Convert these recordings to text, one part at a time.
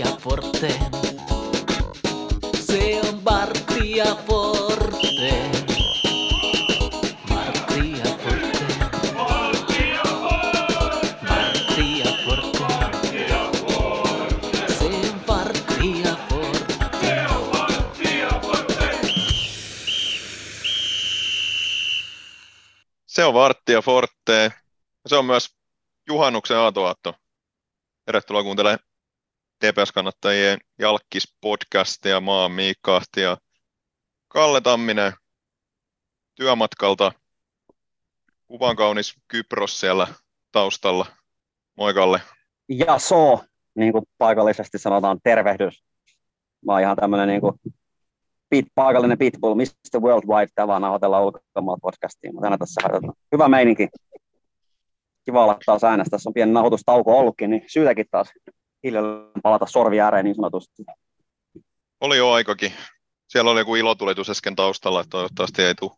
ja Forteen. Se on Vartti ja Forteen. Vartti ja Forteen. Vartti ja Forteen. Vartti ja Forteen. Se on Vartti ja Forteen. Se on Vartti ja Forteen. Se on Vartti ja Forteen. Se on myös juhannuksen aatoaatto. Tervetuloa kuuntelemaan TPS-kannattajien jalkkispodcastia. Mä oon Miikka Ahtia. Kalle Tamminen työmatkalta. Kuvan kaunis Kypros siellä taustalla. Moi Kalle. Ja so, niin kuin paikallisesti sanotaan, tervehdys. Mä oon ihan tämmönen niin kuin paikallinen pitbull, Mr. Worldwide. Tää vaan nauhoitellaan ulkomailla podcastiin. Mä tänään tässä haitetaan. Hyvä meininki. Kiva olla taas äänessä. Tässä on pieni nauhoitustauko ollutkin, niin syytäkin taas hiljalleen palata sorvi ääreen niin sanotusti. Oli jo aikakin. Siellä oli joku ilotulitus äsken taustalla, että toivottavasti ei tule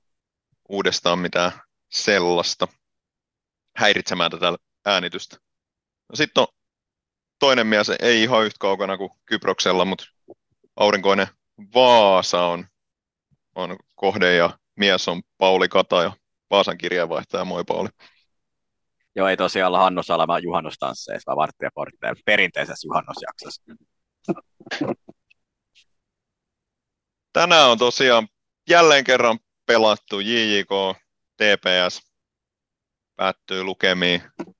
uudestaan mitään sellaista häiritsemään tätä äänitystä. No, sitten on toinen mies, ei ihan yhtä kaukana kuin Kyproksella, mutta aurinkoinen Vaasa on kohde ja mies on Pauli Kataja, Vaasan kirjeenvaihtaja. Moi Pauli. Joo, ei tosiaan olla Hannu Salama juhannustansseissa, vaan Vartti ja Forteen perinteisessä juhannusjaksossa. Tänään on tosiaan jälleen kerran pelattu JJK, TPS, päättyy lukemiin 2-2.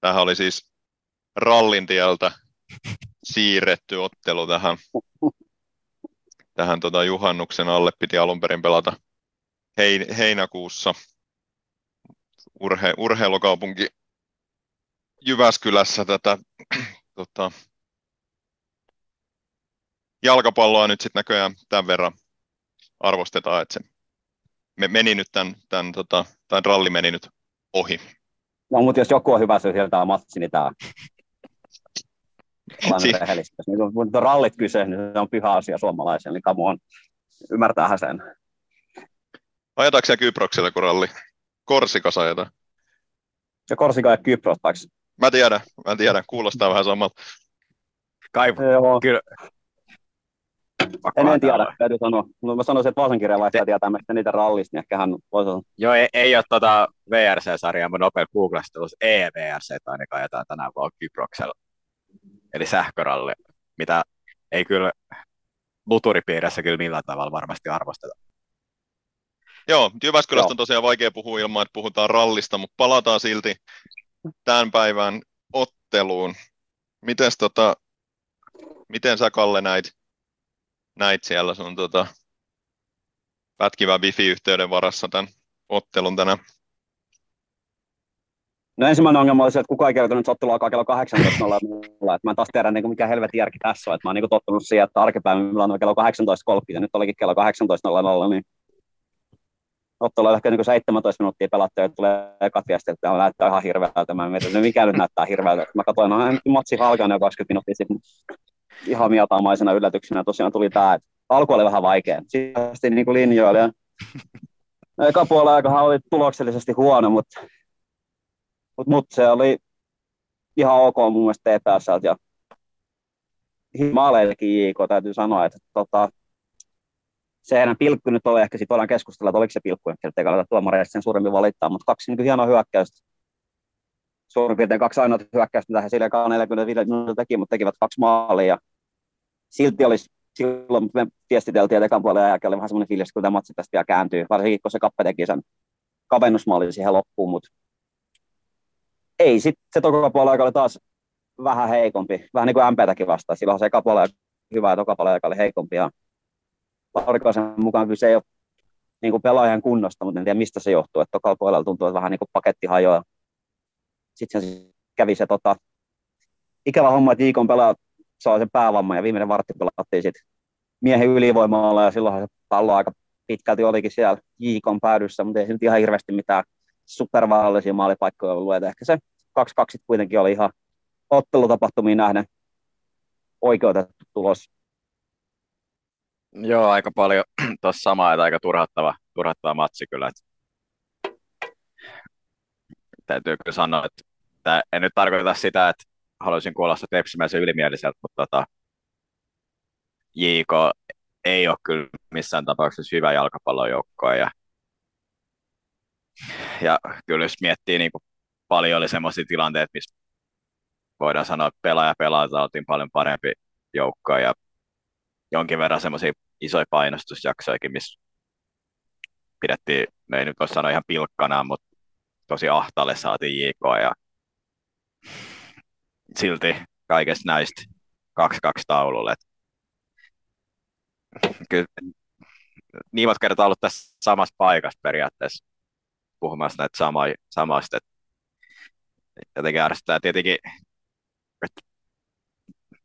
Tämähän oli siis Rallintieltä siirretty ottelu tähän juhannuksen alle. Piti alun perin pelata heinäkuussa. Urheilukaupunki Jyväskylässä tätä jalkapalloa nyt sitten näköjään tämän verran arvostetaan, että se meni nyt tämän ralli meni nyt ohi. No, mutta jos joku on hyvä syy sieltä matsi, niin tämä on rallit kyse, niin se on pyhä asia suomalaisille, niin come on, ymmärtäähän sen. Ajetaanko siellä Kyproksella kun ralli? Korsika sai jotain. Ja Korsika ja Kypros taiksi. Mä tiedän, kuulostaa vähän samalta. Kyllä. En tiedä, täytyy sanoa. No, mä sanoisin, että Vaasan kirjeenvaihtaja tietää meistä niitä rallista, niin ehkä hän voi sanoa. Joo, ei ole VRC-sarjaa, mun nopea googlastelussa EVRC ainakaan jotain tänään, vaan Kyproksella. Eli sähköralli, mitä ei kyllä luturipiirissä kyllä millään tavalla varmasti arvosteta. Joo, Jyväskylästä on tosiaan vaikea puhua ilman, että puhutaan rallista, mutta palataan silti tämän päivän otteluun. Miten sä, Kalle, näit siellä sun pätkivän wifi-yhteyden varassa tämän ottelun tänään? No, ensimmäinen ongelma oli se, että kukaan ei kertonut, että ottelu alkaa kello 18.00. Mä en taas tiedä, mikä helvetin järki tässä on. Mä oon tottunut siihen, että arkipäivällä on kello 18.30 ja nyt olikin kello 18.00, niin ottelu on ehkä 17 minuuttia pelattu, että tulee ekat viestit, että näyttää ihan hirveältä. Mä mietin, että mikä nyt näyttää hirveältä. Mä katsoin, että matsi alkaa jo 20 minuuttia sitten. Ihan mieltamaisena yllätyksenä tosiaan tuli tämä, että alku oli vähän vaikea. Sitten niin kuin linjoilla. Eka puolella aikahan oli tuloksellisesti huono, mutta se oli ihan ok mun mielestä TPS:ltä. Ja maaleillekin JJK täytyy sanoa, että se heidän pilkku nyt oli ehkä, siitä voidaan keskustella, että oliko se pilkku, ettei kannata tuomareista sen suuremmin valittaa, mutta kaksi niin hienoa hyökkäystä. Suurin piirtein kaksi ainoa hyökkäystä, mitä he sillä 45 minuutilla teki, mutta tekivät kaksi maalia. Ja silti oli silloin, me viestiteltiin ekan puolen jälkeen, oli vähän semmoinen fiilis, että kyllä tämä matsi tästä vielä kääntyy, varsinkin kun se Kappe teki sen kavennusmaalin siihen loppuun, mutta ei, sitten se toka puolen aika oli taas vähän heikompi, vähän niin kuin MP:täkin vastaan, silloin se eka puolen aika hyvä ja toka puolen aika oli heikompi. Ja Laurikaisen mukaan kyllä se ei ole niin pelaajan kunnosta, mutta en tiedä mistä se johtuu. Että tokalla puolella tuntuu, että vähän niin kuin paketti hajoaa. Sitten se kävi se ikävä homma, että Jiikon pelaaja saa sen päävamman ja viimeinen vartti pelattiin sitten miehen ylivoimalla. Ja silloinhan se pallo aika pitkälti olikin siellä Jiikon päädyssä, mutta ei se nyt ihan hirveästi mitään supervaarallisia maalipaikkoja ollut. Että ehkä se 2-2 kuitenkin oli ihan ottelutapahtumiin nähden oikeutettu tulos. Joo, aika paljon tuossa samaa, että aika turhattava matsi kyllä. Täytyy kyllä sanoa, että en nyt tarkoita sitä, että haluaisin kuulla sitä tepsimäisen ylimieliseltä, mutta JJK ei ole kyllä missään tapauksessa hyvä jalkapallojoukko. Ja kyllä jos miettii, niin kuin paljon oli semmoisia tilanteita, missä voidaan sanoa, että pelaaja oltiin paljon parempi joukko ja jonkin verran semmoisia isoja painostusjaksoikin, missä pidettiin, no ei nyt voi sanoa ihan pilkkana, mutta tosi ahtaalle saatiin JJK ja silti kaikesta näistä 2-2 taululle. Kyllä niin monta kertaa ollut tässä samassa paikassa periaatteessa puhumassa näitä samasta. Jotenkin ärsyttää tietenkin, että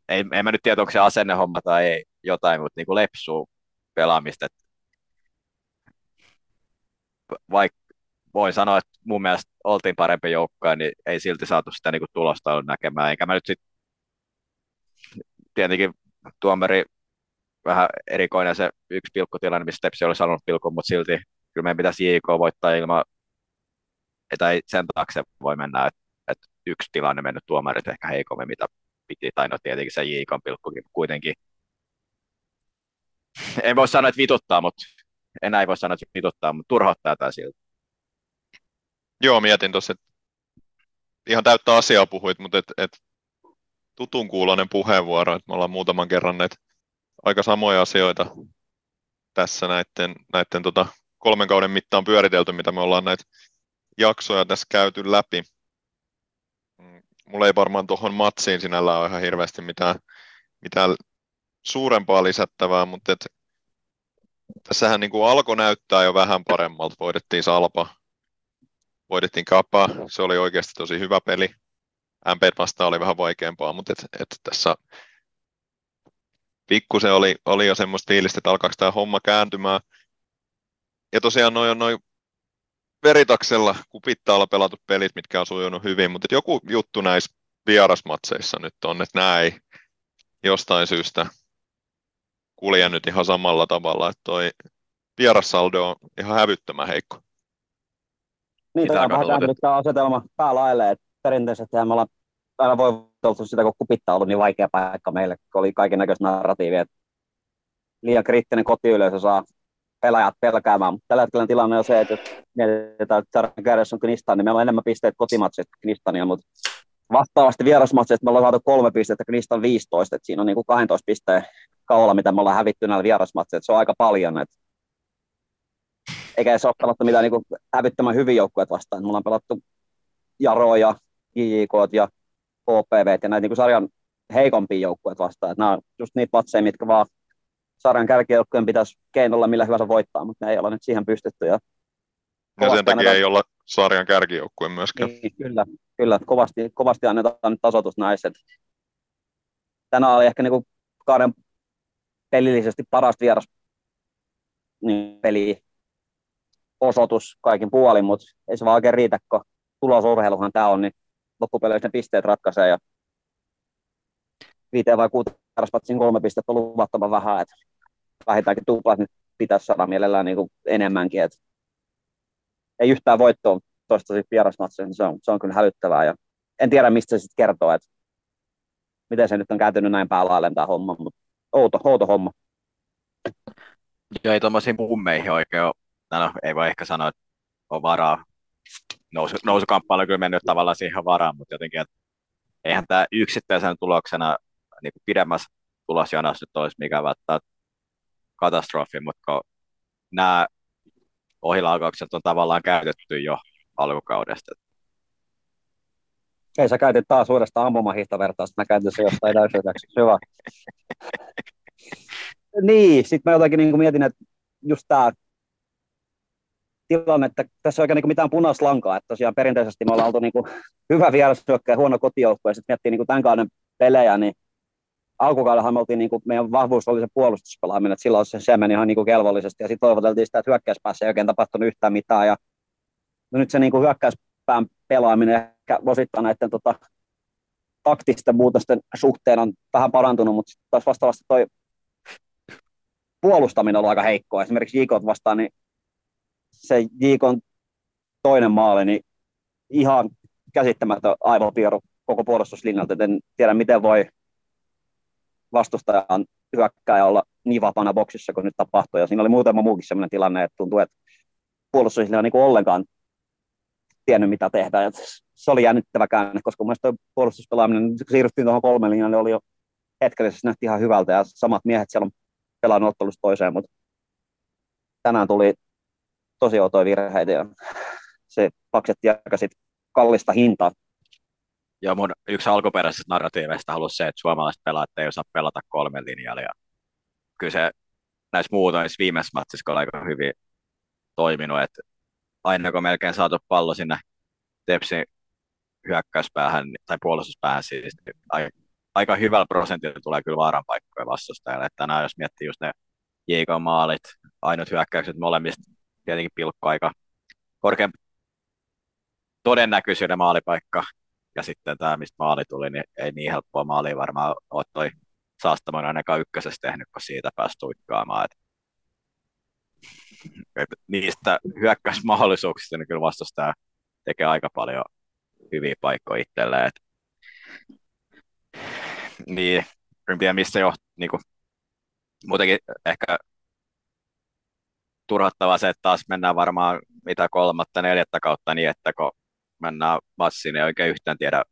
en mä nyt tiedä, onko se asennehomma tai ei jotain, mutta niin kuin lepsuu pelaamista. Vaikka voin sanoa, että mun mielestä oltiin parempi joukkoja, niin ei silti saatu sitä niin kuin tulosta ollut näkemään. Enkä mä nyt sitten, tietenkin tuomari vähän erikoinen se yksi pilkkutilanne, missä Tepsi oli sanonut pilkun, mutta silti kyllä meidän pitäisi JK voittaa ilman, että ei sen taakse voi mennä, että yksi tilanne mennyt tuomarit ehkä heikommin, mitä piti, tai no tietenkin se JK:n pilkkukin kuitenkin. En voi sanoa, että vituttaa, mutta enää ei voi sanoa, että vituttaa, mutta turhauttaa tämä silti. Joo, mietin tuossa, että ihan täyttä asiaa puhuit, mutta et tutun kuuloinen puheenvuoro, että me ollaan muutaman kerran näitä aika samoja asioita tässä näiden 3 kauden mittaan pyöritelty, mitä me ollaan näitä jaksoja tässä käyty läpi. Mulla ei varmaan tuohon matsiin sinällään ole ihan hirveästi mitään suurempaa lisättävää, mutta tässähän niin kuin alkoi näyttää jo vähän paremmalta. Voidettiin Salpa, voidettiin Kappa, se oli oikeasti tosi hyvä peli. MP vastaan oli vähän vaikeampaa, mutta tässä pikkusen oli jo semmoista fiilistä, että alkaako tämä homma kääntymään. Ja tosiaan noin Veritaksella kupittaalla pelatut pelit, mitkä on sujunut hyvin, mutta joku juttu näissä vierasmatseissa nyt on, että nämä ei jostain syystä kulje nyt ihan samalla tavalla, että toi vierassaldo on ihan hävyttömän heikko. Niin, tämä on vähän kääntynyt tämä asetelma päälaille, että perinteisesti me ollaan aina voiteltu sitä, kun kupittaa on ollut niin vaikea paikka meille, kun oli kaiken näköistä narratiivia, että liian kriittinen kotiyleisö saa pelaajat pelkäämään, mutta tällä hetkellä tilanne on se, että jos mietitään, että Sarjan käydessä on Gnistan, niin meillä on enemmän pisteitä kotimatseista Gnistania, mutta vastaavasti vierasmatseista me ollaan saatu 3 pistettä, Gnistan 15, että siinä on niin kuin 12 pisteen kaula, mitä me ollaan hävitty näillä vierasmatseilla, se on aika paljon, että eikä se ole pelattu mitään niin kuin hävittömän hyviä joukkueet vastaan, me ollaan pelattu Jaroa ja JJK ja KPV ja näitä niin kuin sarjan heikompia joukkueet vastaan, että nämä on just niitä matseja, mitkä vaan sarjan kärkijoukkojen pitäisi keinolla millä hyvänsä voittaa, mutta ne ei ole nyt siihen pystytty. Ja sen takia ei olla sarjan kärkijoukkojen myöskään. Niin, kyllä. Kovasti annetaan nyt tasoitus naiset. Tänään oli ehkä niin kuin kauden pelillisesti paras vieras peli osoitus kaikin puolin, mutta ei se vaan oikein riitä, kun tulosurheiluhan tämä on, niin loppupeleissä ne pisteet ratkaisee ja 5 vai 6 Vierasmatsin 3 pistettä on luvattoman vähän, että vähintäänkin tuplat nyt pitäisi saada mielellään niin kuin enemmänkin. Että ei yhtään voittoa toistaiseksi vierasmatseja, niin se on kyllä hälyttävää. Ja en tiedä, mistä se sitten kertoo, että miten se nyt on kääntynyt näin päälailleen tämä homma, mutta outo homma. Joo, ei tuommoisiin pummeihin oikein ole. No, ei voi ehkä sanoa, että on varaa. Nousukamppailla on kyllä mennyt tavallaan siihen varaan, mutta jotenkin, että eihän tämä yksittäisen tuloksena niin kuin pidemmässä tulosjanassa nyt olisi mikään välttämättä katastrofi, mutta nämä ohilaukaukset on tavallaan käytetty jo alkukaudesta. Ei, sä käytit taas uudestaan ampumahiihtovertausta, mä käytin se jostain täysyydäksi. Hyvä. Niin, sit mä jotakin niin kuin mietin, että just tää tilanne, että tässä ei oikein niin mitään punaislankaa, että tosiaan perinteisesti me ollaan oltu niin kuin hyvä vierasjoukko ja huono kotijoukko, ja sit miettii niin kuin tämän kauden pelejä, niin alkukaudellahan me oltiin, niin kuin, meidän vahvuus oli se puolustuspelaaminen, että silloin se meni ihan niin kuin kelvollisesti, ja sitten toivoteltiin sitä, että hyökkäyspäässä ei oikein tapahtunut yhtään mitään, ja no nyt se niin kuin hyökkäyspään pelaaminen ehkä osittain näiden taktisten muutosten suhteen on vähän parantunut, mutta sitten taas vastaavasti toi puolustaminen on aika heikkoa, esimerkiksi JK vastaan, niin se JK toinen maali, niin ihan käsittämätön aivopiiru koko puolustuslinjalta, en tiedä miten voi vastustajan hyökkääjä olla niin vapaana boksissa kuin nyt tapahtui. Ja siinä oli muutama muukin sellainen tilanne, että tuntui, että puolustuslinja ei niin ollenkaan tiennyt mitä tehdä. Ja se oli jännittävä käänne, koska mun mielestä puolustuspelaaminen, kun siirryttiin tuohon kolmen linjalle, niin oli jo hetkellisesti nähti ihan hyvältä ja samat miehet siellä on pelannut ottelusta toiseen, mutta tänään tuli tosi outoja virheitä ja se paksetti aika sit kallista hintaa. Joo, mun yksi alkuperäisistä narratiiveista halusi se, että suomalaiset pelaajat ei osaa pelata kolmen linjalla. Ja kyllä se näissä muutamissa viimeisissä matsissa on aika hyvin toiminut. Että aina kun melkein saatu pallo sinne Tepsin hyökkäyspäähän tai puolustuspäähän, siis aika hyvällä prosentilla tulee kyllä vaaranpaikkoja vastustajalle. Tänään jos miettii just ne JJK:n maalit, ainut hyökkäykset molemmista, tietenkin pilkko aika korkean todennäköisyyden maalipaikka. Ja sitten tämä, mistä maali tuli, niin ei niin helppoa maalia varmaan ole toi Saastamon ainakaan ykkösessä tehnyt, kun siitä pääsi tuikkaamaan. Et niistä hyökkäysmahdollisuuksista niin kyllä vastustaja tekee aika paljon hyviä paikkoja itselleen. Niin, en tiedä mistä johtuu. Niin muutenkin ehkä turhattavaa se, että taas mennään varmaan mitä 3., 4. kautta niin, että kun mennään matsiin, ei oikein yhtään tiedä,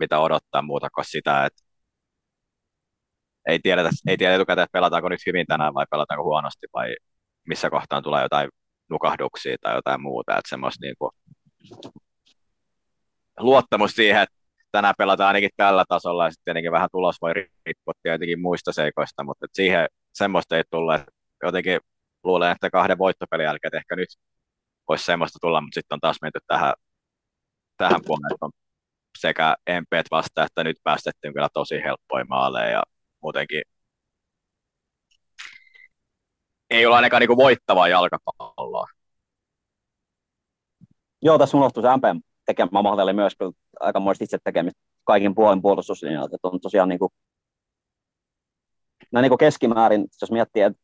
mitä odottaa muuta kuin sitä, että ei tiedä etukäteen, että pelataanko nyt hyvin tänään vai pelataanko huonosti vai missä kohtaan tulee jotain nukahduksia tai jotain muuta. Että semmoista niin kuin luottamus siihen, että tänään pelataan ainakin tällä tasolla ja sitten tietenkin vähän tulos voi riippua tietenkin muista seikoista, mutta siihen semmoista ei tule. Jotenkin luulen, että 2 voittopelin jälkeen ehkä nyt voisi semmoista tulla, mutta sitten on taas menty tähän puoleen, on sekä MP:t vastaan, että nyt päästettiin kyllä tosi helppoja maaleja ja muutenkin ei ole ainakaan niinku voittavaa jalkapalloa. Joo, tässä unohtui se MP:n tekemä maali oli myös kyllä aikamoista itse tekemistä kaikin puolin puolustuslinjalta, että on tosiaan niinku, näin niinku keskimäärin, jos miettii, että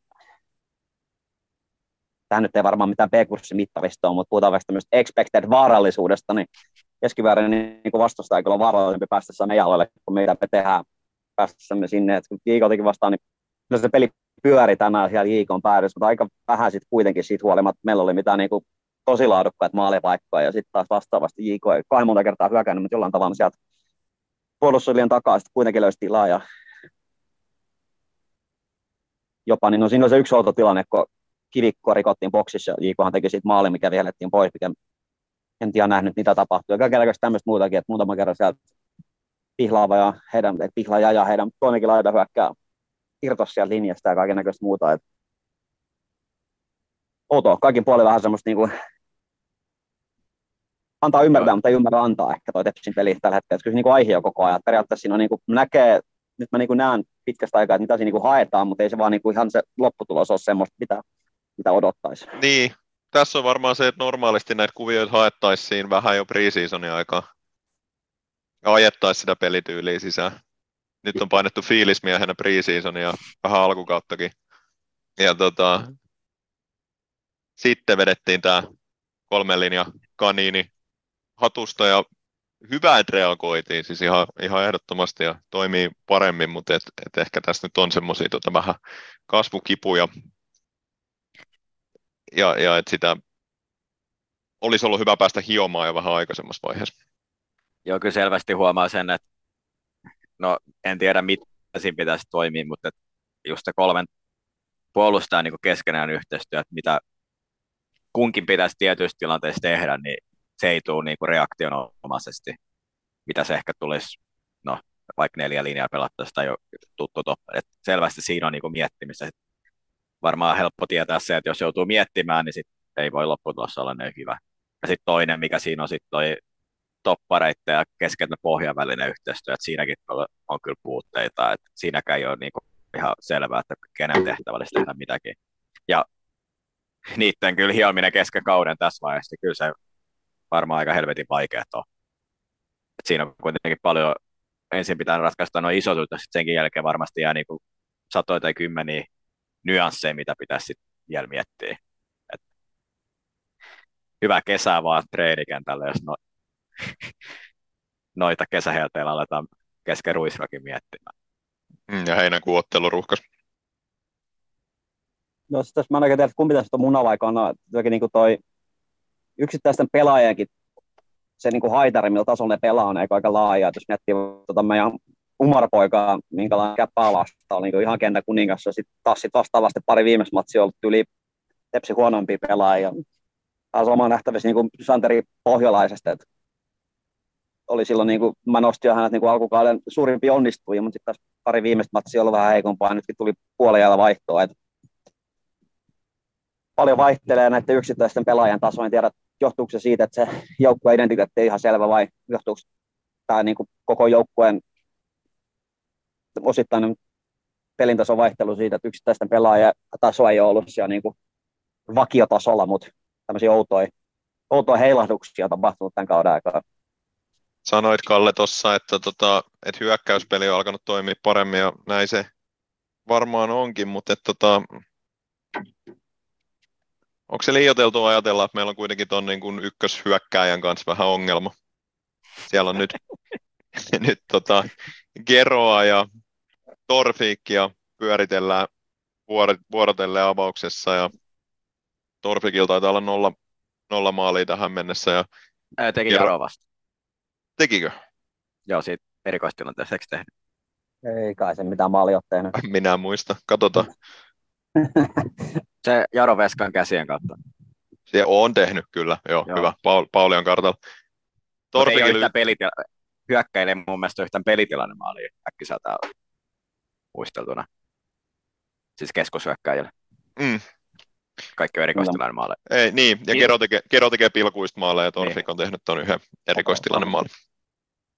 tähän nyt ei varmaan mitään B-kurssimittavista ole, mutta puhutaan vaikka tämmöistä expected vaarallisuudesta, niin keskiväärin niin vastustaja ei kyllä ole vaarallisempi päästessä meidän alueelle, kun meitä me tehdään päästessämme sinne. Et kun JJK teki vastaan, niin se peli pyöri tänään siellä JJK:n päädyssä, mutta aika vähän sitten kuitenkin siitä huolimatta, että meillä oli mitään niin kuin tosi laadukkaita maalipaikkoja, ja sitten taas vastaavasti JJK ei 2 monta kertaa hyökännyt, mutta jollain tavalla sieltä puolustuslinjan takaa sitten kuitenkin löysi tilaa, ja jopa, niin no siinä on se yksi outo tilanne, kun Kivikkoa rikottiin boksissa, JJK:han teki siitä maali, mikä vihellettiin pois, mikä en tiedä nähnyt, mitä tapahtui. Ja kaikenlaista tämmöistä muutakin, että muutama kerran sieltä Pihlaaja ja heidän toinenkin laita hyökkää irtos sieltä linjasta ja kaikennäköistä muuta. Et outoa, kaikin puolin vähän semmoista niinku antaa ymmärtää, mutta ei ymmärrä antaa ehkä toi Tepsin peli tällä hetkellä. Et kyllä se niinku aihe koko ajan. Periaatteessa siinä on niinku, näkee, nyt mä niinku näen pitkästä aikaa, että mitä siinä niinku haetaan, mutta ei se vaan niinku ihan se lopputulos ole semmoista, mitä odottaisi. Niin, tässä on varmaan se, että normaalisti näitä kuvioita haettaisiin vähän jo pre-seasonin aikaa. Ja ajettaisiin sitä pelityyliä sisään. Nyt on painettu fiilismiehenä pre-seasonia ja vähän alkukauttakin. Ja sitten vedettiin tämä 3 linja kaniini hatusta ja hyvää reagoitiin siis ihan ehdottomasti ja toimii paremmin, mutta et ehkä tässä nyt on semmoisia vähän kasvukipuja. Ja että sitä olisi ollut hyvä päästä hiomaan jo vähän aikaisemmassa vaiheessa. Joo, kyllä selvästi huomaa sen, että no en tiedä mitä siinä pitäisi toimia, mutta just se 3 puolustaa niin keskenään yhteistyö, että mitä kunkin pitäisi tietyissä tilanteissa tehdä, niin se ei tule niin reaktionomaisesti, mitä se ehkä tulisi, no vaikka 4 linjaa pelattaisiin tai tuttu toppari. Että selvästi siinä on niin miettimistä. Varmaan helppo tietää se, että jos joutuu miettimään, niin sit ei voi lopputulossa olla niin hyvä. Ja sitten toinen, mikä siinä on sitten toi toppareitten ja keskeltä pohjan välinen yhteistyö, että siinäkin on kyllä puutteita, että siinäkään ei ole niinku ihan selvää, että kenen tehtävällistä tehdä mitäkin. Ja niiden kyllä hiominen kesken kauden tässä vaiheessa, kyllä se varmaan aika helvetin vaikeaa on. Et siinä on kuitenkin paljon, ensin pitää ratkaista noin isot, mutta sitten senkin jälkeen varmasti jää niinku 100 tai 10 nyansseja, mitä pitäisi sitten vielä miettiä. Et hyvä kesä vaan treenikentällä, jos noita kesähelteillä aletaan kesken ruisrakin miettimään. Ja heinäkuun ottelu ruuhkas. No sitten mä en oikein tiedä, kumpi tästä on muna vai kana. Niin toi yksittäisten pelaajankin se niin haitari, millä tasolla ne pelaa, on aika laaja. Jos miettii meidän umarpoikaa, minkälainen käppää vastaa, on niin ihan kentän kuningas. Ja sitten taas sit vastaavasti pari viimeistä matsia on ollut yli tepsi huonompia pelaajia. Taas oma nähtävissä niin Santeri Pohjalaisesta. Et oli silloin, niin kuin, mä nostin jo hänet niin alkukauden suurimpia onnistujia, mutta sitten taas pari viimeistä matsia oli vähän heikompaa, ja nytkin tuli puoliajalla vaihtoa. Et paljon vaihtelee näiden yksittäisten pelaajan tasoa. En tiedä, johtuuko se siitä, että se joukkueen identiteetti ei ihan selvä, vai johtuuko tämä niin kuin koko joukkueen osittainen pelintason vaihtelu siitä, että yksittäisten pelaajan taso ei ole ollut siellä niin kuin vakiotasolla, mutta tämmöisiä outoja heilahduksia on tapahtunut tämän kauden aikaan. Sanoit, Kalle, tuossa, että hyökkäyspeli on alkanut toimia paremmin, ja näin se varmaan onkin, mutta onko se liioiteltu ajatella, että meillä on kuitenkin tuon niin ykköshyökkääjän kanssa vähän ongelma? Siellä on nyt Geroa ja Torfikia pyöritellään vuorotellen avauksessa, ja Torfikilla taitaa olla nolla maalia tähän mennessä. Ja teki Jaroa vasta. Tekikö? Joo, siitä erikoistilanteessa eikö tehnyt? Ei kai sen mitään maalia ole tehnyt. Minä muista, katsotaan. Se Jaro Veskan käsien kautta. Se on tehnyt kyllä, joo. Hyvä. Pauli on kartalla. Torfikin ei ole yhtään hyökkäilee mun mielestä yhtään pelitilanne maalia äkkiseltään muisteltuna. Siis keskushyökkäjille. Mm. Kaikki on erikoistilanne maaleja. Ei, niin, ja Kero tekee pilkuista maaleja, ja Torfik on tehnyt tuon yhden erikoistilanne maali.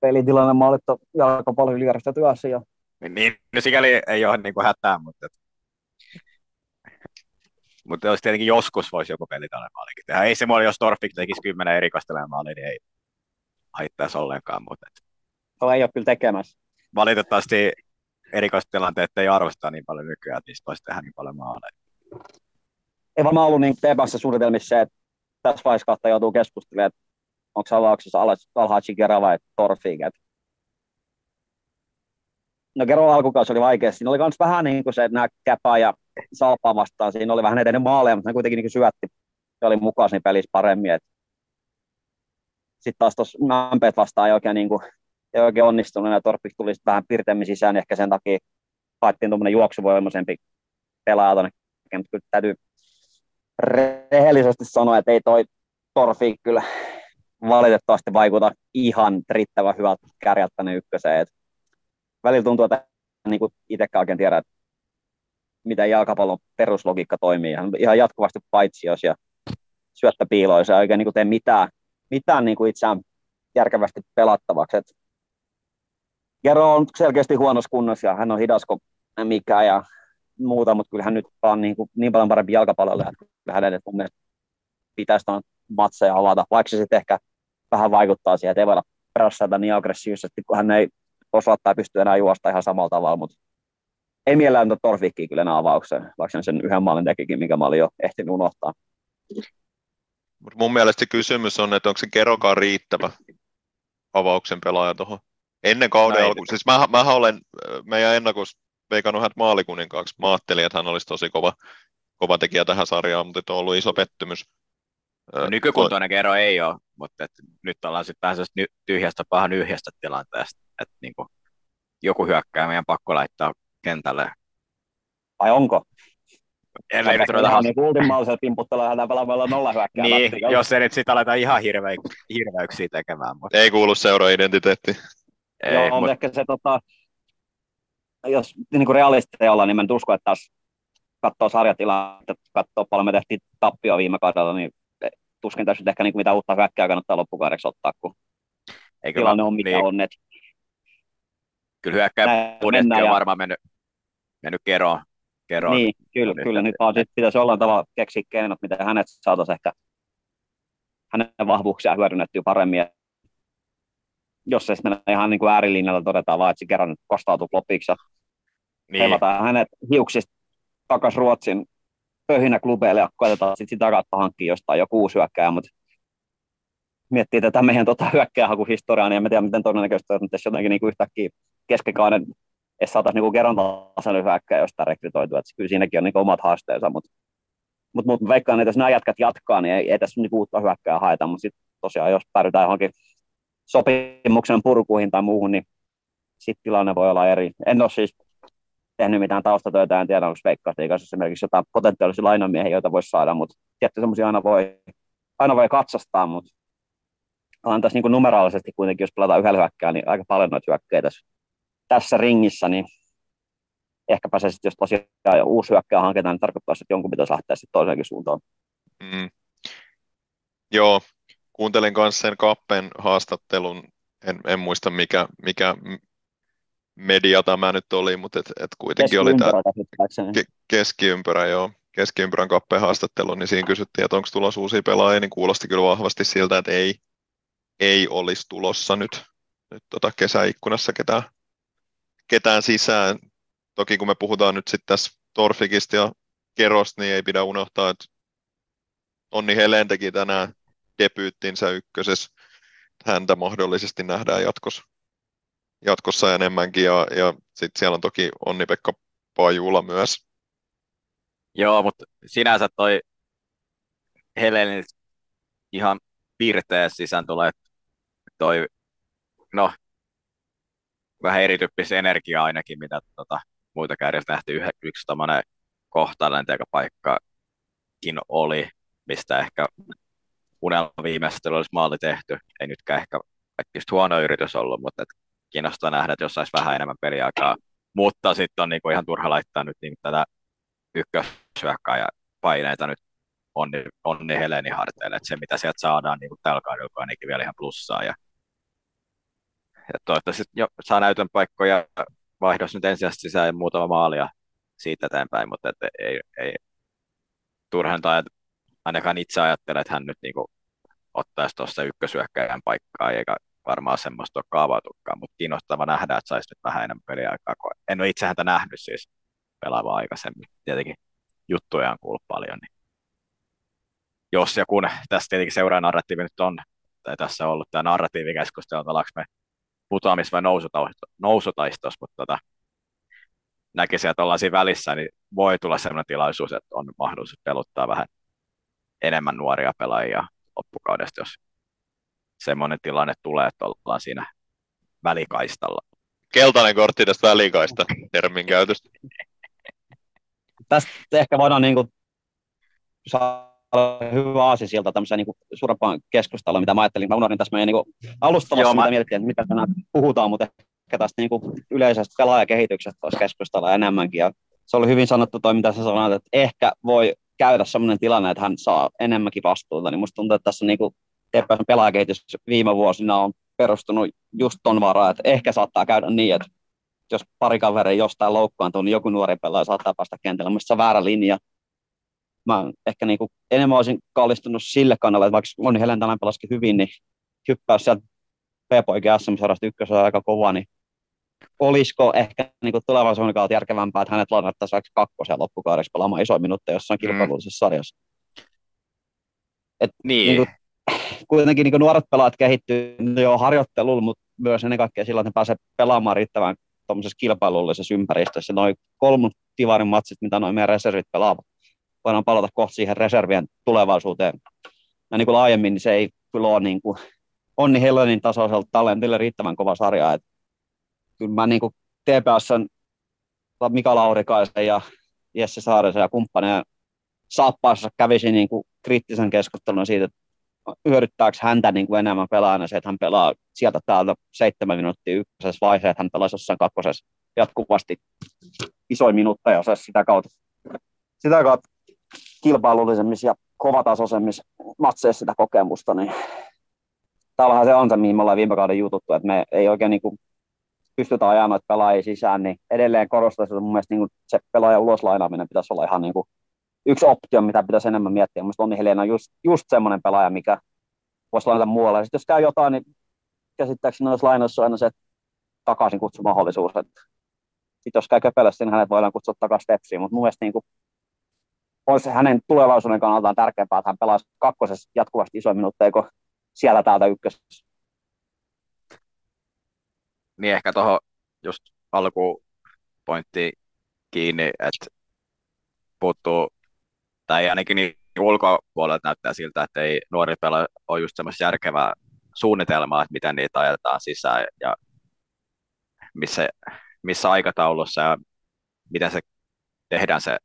Pelitilanne maalit on jalkapallon ylijärjestetty asia. Niin, no sikäli ei ole niin kuin hätää, mutta mutta olisi tietenkin joskus voisi joku pelitilanne maalikin tehdä. Ei semmoinen, jos Torfik tekisi 10 erikoistilanne maalia, niin ei haittaisi ollenkaan. Mutta tuo ei ole kyllä tekemässä. Valitettavasti erikoistilanteet ei arvostaa niin paljon nykyään, että niistä voisi tehdä niin paljon maaleja. Ei varmaan ollut niin TPS:ssä suunnitelmissa, että tässä vaiheessa kautta joutuu keskustelemaan, että onko se avauksessa Al-Hajin Kera vai Torfiik. No Kerolla alkukausi oli vaikea. Siinä oli myös vähän niin kuin se, että nämä Käpää ja Salpaa vastaan. Siinä oli vähän edennyt maaleja, mutta ne kuitenkin niin syötti. Se oli mukaan siinä pelissä paremmin. Sitten taas tuossa MP:t vastaan ei oikein onnistunut. Ja Torfiik tuli vähän pirteämmin sisään. Ehkä sen takia haettiin tuommoinen juoksuvoimaisempi pelaaja tuonne. Mutta kyllä täytyy rehellisesti sanoa, että ei toi Torfi kyllä valitettavasti vaikuta ihan riittävän hyvältä kärjältä tänne ykköseen. Et välillä tuntuu, että niin itsekään oikein tiedä, että miten jalkapallon peruslogiikka toimii. Ihan jatkuvasti paitsios ja syöttöpiiloissa. Ei oikein niin tee mitään niin itseään järkevästi pelattavaksi. Et Jero on selkeästi huonossa kunnossa ja hän on hidas kuin mikä ja muuta, mutta kyllähän nyt on niin paljon parempi jalkapallolle, että hänen mun mielestä pitäisi tuon matseja avata, vaikka se sitten ehkä vähän vaikuttaa siihen, että ei voida prässätä niin aggressiivisesti, kun hän ei osaa tai pysty enää juosta ihan samalla tavalla, mutta ei mielellään tuon Torfikkiin kyllä enää avaukseen, vaikka sen yhden maalin tekikin, minkä mä olin jo ehtinyt unohtaa. Mut mun mielestä kysymys on, että onko se Kerokaan riittävä avauksen pelaaja tuohon ennen kauden alkuun. Siis mä olen meidän ennakossa veikannut hän maalikuninkaksi. Mä ajattelin, että hän olisi tosi kova tekijä tähän sarjaan, mutta on ollut iso pettymys. No, nykykuntoinen Kero ei ole, mutta nyt ollaan sitten vähän sellaista tyhjästä pahan yhdestä tilanteesta, että niin joku hyökkää, meidän pakko laittaa kentälle. Vai onko? Ellei nyt ruveta ultimaallisella pimputtelua, hän pelaamalla nolla hyökkää. Niin, jos ei nyt sitten aleta ihan hirveyksiä tekemään. Mutta ei kuulu seura-identiteetti. Joo, on ehkä se jos niin realisteja ollaan, niin mä nyt uskon, että taas katsoo sarjatilannetta, katsoo paljon me tehtiin tappioa viime kaudella, niin tuskin tässä nyt ehkä niin mitä uutta hyökkää kannattaa loppukaudeksi ottaa, kun eikö tilanne on mitä niin on. Että kyllä hyökkää budjetti on varmaan mennyt keroon. Niin, kyllä. Nyt vaan sitten pitäisi jollain tavalla keksiä keinot, miten hänet saataisiin ehkä hänen vahvuuksiaan hyödynnettyä paremmin. Jos se sitten ihan niin kuin äärilinjalla todetaan vaan, että se kerran kostautuu klopiksi ja pelataan hänet hiuksista takaisin Ruotsin pöhinä klubeille ja koetetaan sitten sitä kautta hankkia jostain joku uusi hyökkääjä, mutta miettii tätä meidän hyökkäjähakuhistoriaa, niin en tiedä, miten todennäköistä, että tässä jotenkin niin yhtäkkiä keskikainen edes saataisiin niin kerran tasainen hyökkäjä, jos sitä rekrytoitua. Kyllä siinäkin on niin omat haasteensa, mutta veikkaan, että jos nämä jätkät jatkaa, niin ei tässä niin uutta hyökkäjää haeta, mutta sitten tosiaan, jos päädytään johonkin sopimuksen purkuihin tai muuhun, niin sitten tilanne voi olla eri. En ole siis tehnyt mitään taustatöitä, en tiedä, onko Veikkaasti kanssa esimerkiksi jotain potentiaalisia lainamiehiä, joita voisi saada, mutta tietty semmoisia aina voi katsastaa, mutta antaisi niin numeraalisesti kuitenkin, jos pelataan yhdellä hyökkää, niin aika paljon noita hyökkejä tässä ringissä, niin ehkäpä se sitten, jos tosiaan uusi hyökkää hankitaan, niin tarkoittaa, että jonkun pitäisi lähteä sitten toiseenkin suuntaan. Mm. Joo, kuuntelin myös sen Kappen haastattelun, en muista mikä media tämä nyt oli, mutta et kuitenkin oli tämä keskiympyrä, joo. Keskiympyrän Kappen haastattelu, niin siinä kysyttiin, että onko tulossa uusia pelaajia, niin kuulosti kyllä vahvasti siltä, että ei olisi tulossa nyt kesäikkunassa ketään sisään. Toki kun me puhutaan nyt sitten tässä Torfikista ja Kerosta, niin ei pidä unohtaa, että Onni Helen teki tänään debyyttinsä Ykkösessä. Häntä mahdollisesti nähdään jatkossa enemmänkin, ja sitten siellä on toki Onni-Pekka Pajula myös. Joo, mutta sinänsä toi Helenin ihan piirteä sisään tulee toi, no, vähän erityyppistä energiaa ainakin, mitä muita kärjessä nähtiin. Yksi tämmöinen kohtainen paikkakin oli, mistä ehkä unelma viimeistely olisi maali tehty. Ei nytkään ehkä just huono yritys ollut, mutta kiinnostaa nähdä, että jos saisi vähän enemmän peliaikaa. Mutta sitten on niinku ihan turha laittaa nyt niinku tätä ykköshyökkää ja paineita nyt Onni Helenin harteille. Et se, mitä sieltä saadaan niinku tällä kaudella, on ainakin vielä ihan plussaa. Ja toivottavasti jo saa näytön paikkoja vaihdossa nyt ensisijaisesti sisään ja muutama maalia siitä eteenpäin, mutta et ei turhan tai ainakaan itse ajattelen, että hän nyt niinku ottaisi tuossa ykkösyökkäjän paikkaa, eikä varmaan semmoista ole kaavautukaan, mutta kiinnostava nähdä, että saisi nyt vähän enemmän peliaikaa. En ole itse häntä nähnyt siis pelaavaa aikaisemmin. Tietenkin juttuja on kuullut paljon. Niin jos ja kun tässä tietenkin seuranarratiivi nyt on, tai tässä on ollut tämä narratiivikeskustelu, että ollaanko me putoamis- vai nousutaistossa, mutta näkisin, että ollaan siinä välissä, niin voi tulla sellainen tilaisuus, että on mahdollisuus peluttaa vähän enemmän nuoria pelaajia loppukaudesta, jos semmoinen tilanne tulee, että ollaan siinä välikaistalla. Keltainen kortti tästä välikaista termin käytöstä. Tästä ehkä voidaan saada hyvä aasi sieltä tämmöiseen suurempaan keskusteluun, mitä mä ajattelin. Mä unohdin tässä meidän alustamassa, mitä mietittiin, että mitä tänään puhutaan, mutta ehkä tästä yleisestä pelaajakehityksestä olisi keskustella enemmänkin. Ja se oli hyvin sanottu toi, mitä sä sanoit, että ehkä voi käydä semmoinen tilanne, että hän saa enemmänkin vastuuta, niin musta tuntuu, että tässä TPS:n pelaajakehitys viime vuosina on perustunut just ton varaan, että ehkä saattaa käydä niin, että jos pari kaveria jostain loukkaantuu, niin joku nuori pelaaja saattaa päästä kentälle. Mielestäni se on väärä linja. Mä ehkä enemmän olisin kallistunut sille kannalle, että vaikka Onni Helen tänään pelasikin hyvin, niin hyppäys sieltä P-poikin SM-sarjasta ykkösessä on aika kova, niin olisiko ehkä tulevaisuuden kautta järkevämpää, että hänet lainattaisiin vaikka kakkosen loppukaudeksi pelaamaan isoja minuutteja jossain kilpailullisessa sarjassa. Kuitenkin nuoret pelaajat kehittyy jo harjoittelulla, mutta myös ennen kaikkea sillä, että ne pääsee pelaamaan riittävän kilpailullisessa ympäristössä. Noin kolmen tivarin matsit, mitä noin meidän reservit pelaavat, voidaan palata kohta siihen reservien tulevaisuuteen. Ja laajemmin niin se ei kyllä ole Onni Helenin tasoisella talentilla riittävän kova sarja. Et kyllä mä TPS:n Mika Laurikaisen ja Jesse Saarisen ja kumppaneen saappaassa kävisin kriittisen keskustelun siitä, että hyödyttääkö häntä enemmän pelaajana se, että hän pelaa sieltä täältä 7 minuuttia ykkösessä vai se, että hän pelaa jossain kakkosessa jatkuvasti isoin minuutteja, jos sitä kautta kilpailullisemmissa ja kovatasoisemmissa matseissa sitä kokemusta, niin täällähän se on se, mihin me ollaan viime kauden jututtu, että me ei oikein pystytään ajamaan noita pelaajia sisään, niin edelleen korostaisin, että mun mielestä se pelaajan uloslainaaminen pitäisi olla ihan yksi optio, mitä pitäisi enemmän miettiä. Minusta Onni Helen on just semmoinen pelaaja, mikä voisi lainata muualle. Sitten jos käy jotain, niin käsittääkseni noissa lainoissa aina se takaisin kutsumahdollisuus. Sitten jos käy köpelössä, niin hänet voidaan kutsua takaisin stepsiin. Mutta mun mielestä olisi hänen tulevaisuuden kannaltaan tärkeämpää, että hän pelaisi kakkosessa jatkuvasti isoja minuutteja, kun siellä täältä ykkösessä. Niin ehkä tuohon just alkupointtiin kiinni, että puuttuu, tai ainakin niin ulkopuolelta näyttää siltä, että ei nuorilla ole just semmoista järkevää suunnitelmaa, että miten niitä ajetaan sisään ja missä aikataulussa ja miten se tehdään se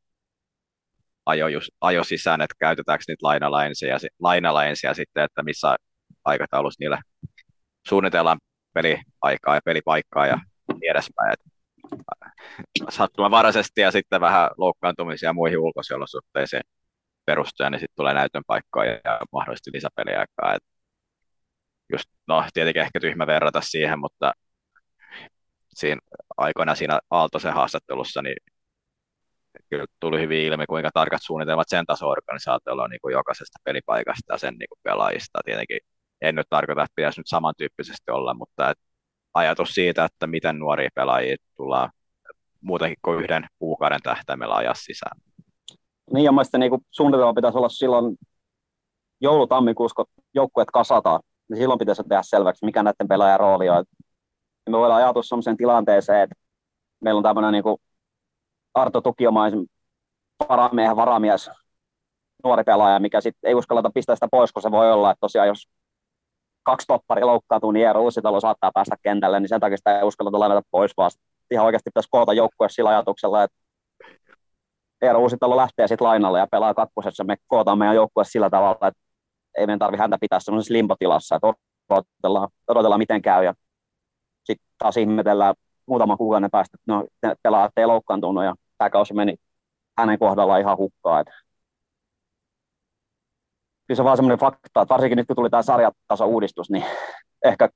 ajo sisään, että käytetäänkö niitä lainalainsia sitten, että missä aikataulussa niillä suunnitellaan peliaikaa ja pelipaikkaa ja niin edespäin. Sattumanvaraisesti ja sitten vähän loukkaantumisia ja muihin ulkoisolosuhteisiin perustuen, niin sitten tulee näytön paikkaa ja mahdollisesti lisäpeliaikaa. Et just, no, tietenkin ehkä tyhmä verrata siihen, mutta siinä aikoina siinä Aaltosen haastattelussa niin kyllä tuli hyvin ilmi, kuinka tarkat suunnitelmat sen taso-organisaatiolla on niin kuin jokaisesta pelipaikasta ja sen niin kuin pelaajista. Tietenkin en nyt tarkoita, että pitäisi nyt samantyyppisesti olla, mutta ajatus siitä, että miten nuoria pelaajia tullaan muutenkin kuin yhden kuukauden tähtäimellä ajaa sisään. Niin ja mielestäni niin suunnitelma pitäisi olla silloin joulutammikuussa, kun joukkueet kasataan, niin silloin pitäisi tehdä selväksi, mikä näiden pelaajan rooli on. Ja me voidaan ajautua sellaiseen tilanteeseen, että meillä on tämmöinen niin kuin Arto Tukiomaisen varamiehen varamies, nuori pelaaja, mikä sitten ei uskalleta pistää sitä pois, kun se voi olla, että tosiaan jos 2 toppari loukkaantuu, niin Eero Uusitalo saattaa päästä kentälle, niin sen takia sitä ei uskalleta lainata pois, vaan ihan oikeasti pitäisi koota joukkue sillä ajatuksella, että Eero Uusitalo lähtee sitten lainalle ja pelaa kakkosessa, me kootaan meidän joukkue sillä tavalla, että ei meidän tarvitse häntä pitää sellaisessa limpotilassa, että odotellaan miten käy ja sitten taas ihmetellään muutaman kuukauden päästä, että no pelaajat ei loukkaantunut ja tämä kausi meni hänen kohdallaan ihan hukkaan. Kyllä se on vaan semmoinen fakta, että varsinkin nyt kun tuli tämä sarjataso-uudistus, niin ehkä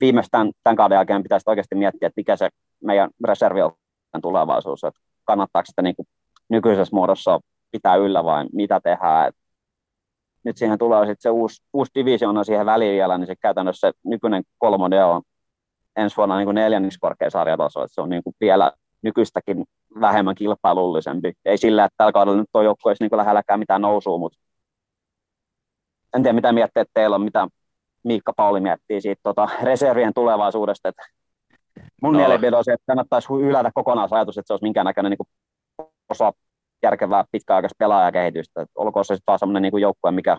viimeistään tämän kauden jälkeen pitäisi oikeasti miettiä, että mikä se meidän reservijoukkueen tulevaisuus, että kannattaako sitä niin kuin nykyisessä muodossa pitää yllä vai mitä tehdään. Et nyt siihen tulee sitten se uusi divisioona siihen väliin vielä, niin se käytännössä nykyinen 3D on ensi vuonna niin kuin 4. korkein sarjataso, että se on niin kuin vielä nykyistäkin vähemmän kilpailullisempi. Ei sillä, että tällä kaudella nyt tuo joukko ei niin lähelläkään mitään nousua, mutta en tiedä mitä miettii, että teillä on, mitä Miikka Pauli miettii siitä reservien tulevaisuudesta. Et mun mielipide on se, että kannattaisi ylätä kokonaan ajatus, että se olisi minkäännäköinen niin osa järkevää pitkäaikaista pelaajakehitystä. Et olkoon se sitten vaan sellainen niin joukkue, mikä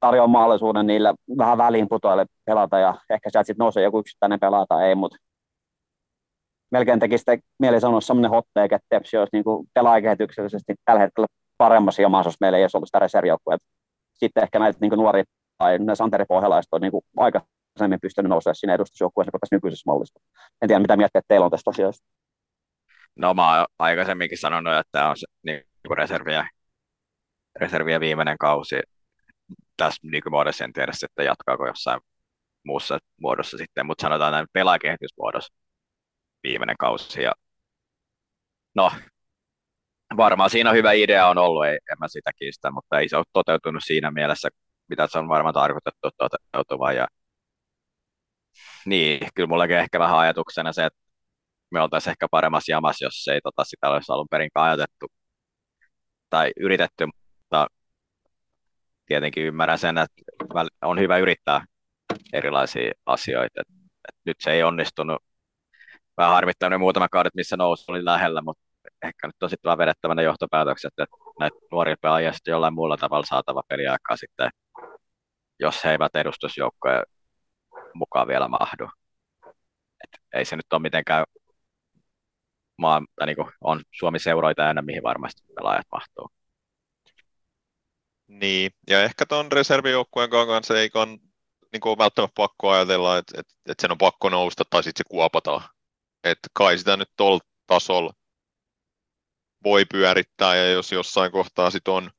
tarjoaa mahdollisuuden niille vähän väliinputoille pelata ja ehkä sieltä sitten nousee joku yksittäinen pelaaja tai ei, mutta melkein tekisi mieli sanoa sellainen hot take, että Tepsi olisi niin pelaajakehityksellisesti tällä hetkellä paremmassa jamassa, jos meillä ei olisi ollut sitä reservijoukkuetta. Sitten ehkä näitä niin nuoria tai Santeri Pohjalaista on niin aikaisemmin pystynyt nousemaan siinä edustusjoukkueessa tässä nykyisessä mallissa. En tiedä, mitä miettiä teillä on tästä asiasta. No mä oon aikaisemminkin sanonut, että tämä on se, niin kuin reserviä viimeinen kausi. Tässä nykymuodossa en tiedä sitten jatkaako jossain muussa muodossa sitten, mutta sanotaan näin pelaakehitysmuodossa viimeinen kausi. Ja no. Varmaan siinä hyvä idea on ollut, en mä sitä kiistä, mutta ei se ole toteutunut siinä mielessä, mitä se on varmaan tarkoitettu toteutuvan. Ja niin, kyllä mullakin ehkä vähän ajatuksena se, että me oltaisiin ehkä paremmassa jamassa, jos ei sitä olisi alun perinkaan ajatettu tai yritetty, mutta tietenkin ymmärrän sen, että on hyvä yrittää erilaisia asioita. Et nyt se ei onnistunut. Vähän harmittanut muutama kaudet, missä nousu oli lähellä, mutta ehkä nyt on sitten vaan vedettävä ne johtopäätökset, että näitä nuoria pelaajia sitten jollain muulla tavalla saatava peliaikaa sitten, jos he eivät edustusjoukkojen mukaan vielä mahdu. Et ei se nyt ole mitenkään maan, tai niin kuin on Suomi seuroita aina, mihin varmasti pelaajat mahtuu. Niin, ja ehkä tuon reservijoukkueen kanssa ei ole niin välttämättä pakko ajatella, että sen on pakko nousta tai sitten se kuopataan. Että kai sitä nyt tuolla tasolla voi pyörittää, ja jos jossain kohtaa sitten on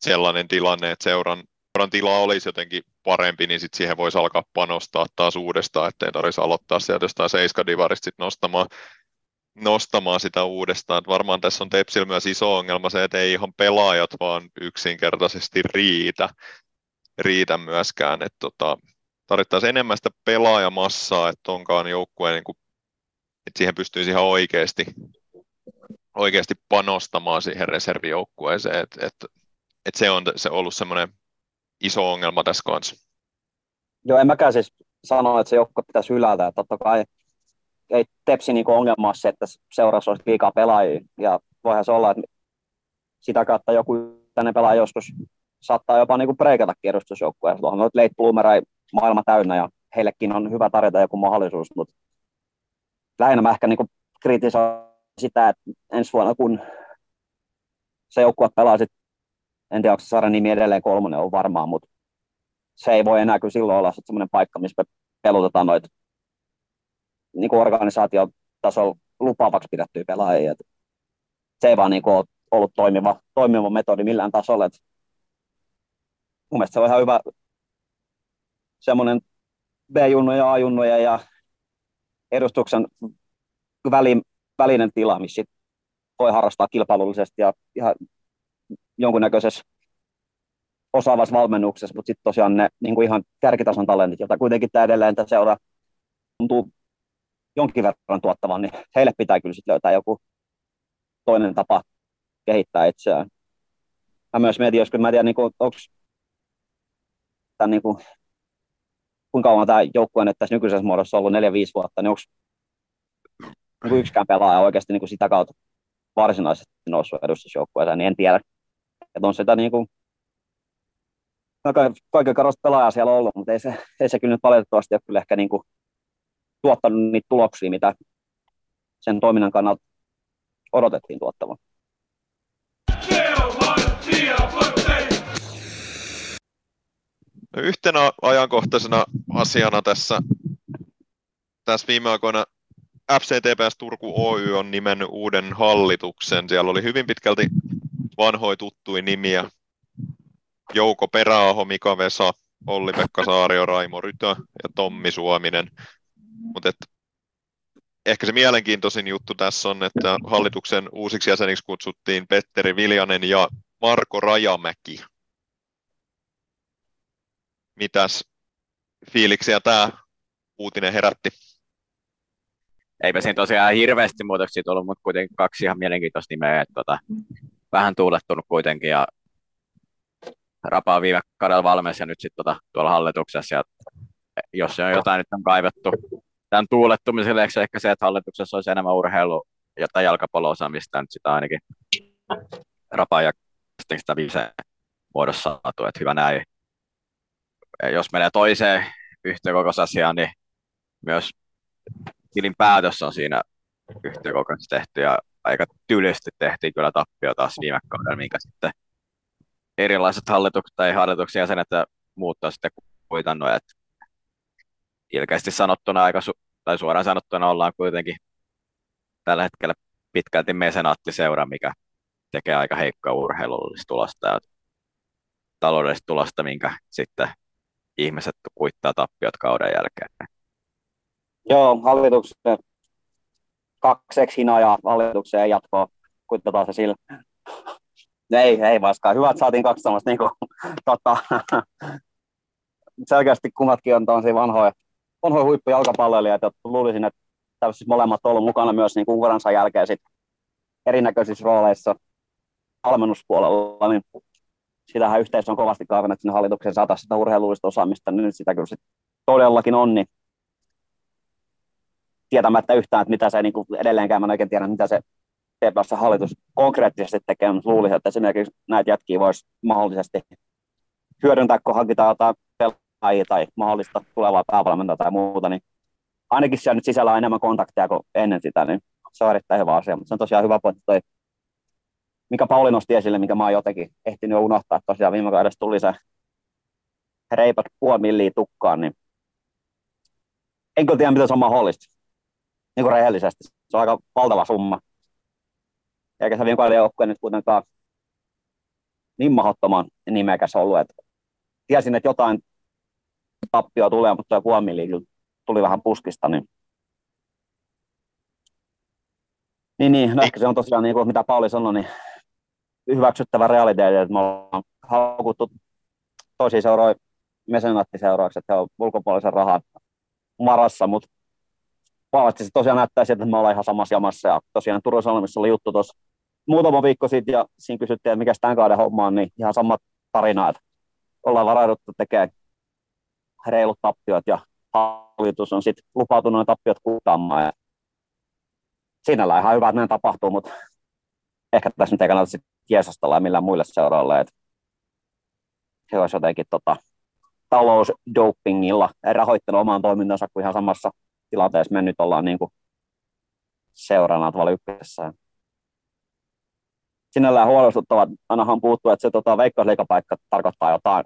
sellainen tilanne, että seuran tila olisi jotenkin parempi, niin sitten siihen voisi alkaa panostaa taas uudestaan, ettei tarvitsisi aloittaa sieltä jostain 7-divarista sitten nostamaan sitä uudestaan. Et varmaan tässä on Tepsillä myös iso ongelma se, että ei ihan pelaajat vaan yksinkertaisesti riitä myöskään. Et tarvittaisiin enemmän sitä pelaajamassaa, että onkaan joukkueen, niin että siihen pystyisi ihan oikeasti panostamaan siihen reservijoukkueeseen, että se on ollut semmoinen iso ongelma tässä kanssa. Joo, en mäkään siis sano, että se joukko pitäisi hylätä. Totta kai ei Tepsi niin ongelma se, että seurassa olisi liikaa pelaajia. Ja voihan se olla, että sitä kautta joku tänne pelaaja joskus saattaa jopa niin breikata edustusjoukkoja. Tuohon on late bloomereja maailma täynnä ja heillekin on hyvä tarjota joku mahdollisuus. Mutta lähinnä mä ehkä niin kritisoin sitä, että ensi vuonna kun se joukkue pelaa, sit, en tiedä onko se saada nimi edelleen kolmonen on varmaan, mutta se ei voi enää kyllä silloin olla semmoinen paikka, missä me pelutetaan noita niin organisaatiotasolla lupaavaksi pidettyä pelaajia. Et se ei vaan niin ole ollut toimiva metodi millään tasolla. Et mun mielestä se on ihan hyvä semmoinen B-junnoja ja A-junnoja ja edustuksen välinen tila, missä voi harrastaa kilpailullisesti ja ihan jonkunnäköisessä osaavassa valmennuksessa, mutta sitten tosiaan ne niin kuin ihan kärkitason talentit, joita kuitenkin tämä edelleen tämä seura tuntuu jonkin verran tuottavan, niin heille pitää kyllä sitten löytää joku toinen tapa kehittää itseään. Mä myös mietin, jos kyllä mä en tiedä, niin kuin, onks tämän, niin kuin, kuinka kauan tämä joukkue nyt tässä nykyisessä muodossa on ollut 4-5 vuotta, niin onko niin yksikään pelaaja oikeasti niin kuin sitä kautta varsinaisesti noussut edustusjoukkueeseen, niin en tiedä, että on sitä niin kuin kaiken karosta pelaajaa siellä on ollut, mutta ei se kyllä nyt valitettavasti ole kyllä ehkä niin kuin tuottanut niitä tuloksia, mitä sen toiminnan kannalta odotettiin tuottavan. No yhtenä ajankohtaisena asiana tässä viime aikoina FCTPS Turku Oy on nimennyt uuden hallituksen. Siellä oli hyvin pitkälti vanhoja tuttuja nimiä. Jouko Peräaho, Mika Vesa, Olli-Pekka Saario, Raimo Rytö ja Tommi Suominen. Mutta ehkä se mielenkiintoisin juttu tässä on, että hallituksen uusiksi jäseniksi kutsuttiin Petteri Viljanen ja Marko Rajamäki. Mitäs fiiliksiä tämä uutinen herätti? Eipä siinä tosiaan hirveästi muutoksia tullut, mutta kuitenkin kaksi ihan mielenkiintoista nimeä. Vähän tuulettunut kuitenkin ja rapaa viime kaudella valmis ja nyt sitten tuolla hallituksessa. Ja jos on jotain nyt on kaivattu tämän tuulettumisen lisäksi ehkä se, että hallituksessa olisi enemmän urheilu tai jalkapallo-osaamista nyt sitä ainakin rapaa ja sitten sitä viiseen muodossa saatu. Että hyvä näin. Ja jos menee toiseen yhtiökokousasiaan, niin myös tilinpäätös on siinä yhtiökokouksessa tehty ja aika tylysti tehtiin kyllä tappio taas viime kaudella, minkä sitten erilaiset hallitukset tai hallituksen jäsenet muuttaa sitten kuitannut. Ilkeästi sanottuna tai suoraan sanottuna ollaan kuitenkin tällä hetkellä pitkälti mesenaattiseura, mikä tekee aika heikkoa urheilullista tulosta ja taloudellista tulosta, minkä sitten ihmiset kuittaa tappiot kauden jälkeen. Joo, hallituksen kakseksi hinaa ja hallituksen ei jatkoa. Kuittataan se sillä. Ei vastaan. Hyvä, että saatiin kaksi sellaista. Niin kuin, selkeästi kummatkin on tuollaisia vanhoja huippujalkapalloilijoita. Luulisin, että tämmöisissä molemmat on ollut mukana myös niin uransa jälkeen sit erinäköisissä rooleissa valmennuspuolella. Niin sitähän yhteisö on kovasti kaivannut sinne hallituksen saada sitä urheilullista osaamista. Nyt sitä kyllä sit todellakin on. Niin tietämättä yhtään, että mitä se niin kuin edelleenkään, mä en oikein tiedä, mitä se TPS:n hallitus konkreettisesti tekee, mutta luulisin, että esimerkiksi näitä jätkiä voisi mahdollisesti hyödyntää, kun hankitaan jotain pelaajia tai mahdollista tulevaa päävalmentajaa tai muuta, niin ainakin siellä nyt sisällä on enemmän kontakteja kuin ennen sitä, niin se on erittäin hyvä asia, mutta se on tosiaan hyvä pointti toi, mikä Pauli nosti esille, mikä mä oon jotenkin ehtinyt unohtaa, että tosiaan viime kaudessa tuli se reipat puoli milliä tukkaan, niin en kyllä tiedä, mitä se on mahdollista. Niin kuin rehellisesti. Se on aika valtava summa. Eikä se viime kauden joukkue nyt kuitenkaan niin mahdottoman nimekäs ollut. Et tiesin, että jotain tappioa tulee, mutta tuo Kuomili tuli vähän puskista. Niin, no ehkä se on tosiaan, niin kuin mitä Pauli sanoi, niin hyväksyttävä realiteetti, että me ollaan haukuttu toisiin seuroihin mesenaattiseuraukset, että he on ulkopuolisen rahan marassa, mutta vahvasti se tosiaan näyttää sieltä, että me ollaan ihan samassa jamassa. Ja tosiaan Turun Sanomissa oli juttu tuossa muutama viikko sitten, ja siinä kysyttiin, että mikä tämän kauden homma on, niin ihan sama tarina, että ollaan varauduttu tekemään reilut tappiot ja hallitus on sitten lupautunut ne tappiot kuittaamaan. Sinällään ihan hyvä, että näin tapahtuu, mutta ehkä tässä nyt ei kannata sitten kiesastella ja millään muille seuralle. He olisi jotenkin talousdopingilla rahoittanut oman toimintansa kuin ihan samassa tilanteessa me nyt ollaan niin kuin seurana tavalla ykkösessä. Sinällään huolestuttavat, ainahan puuttuu, että se veikkausliigapaikka tarkoittaa jotain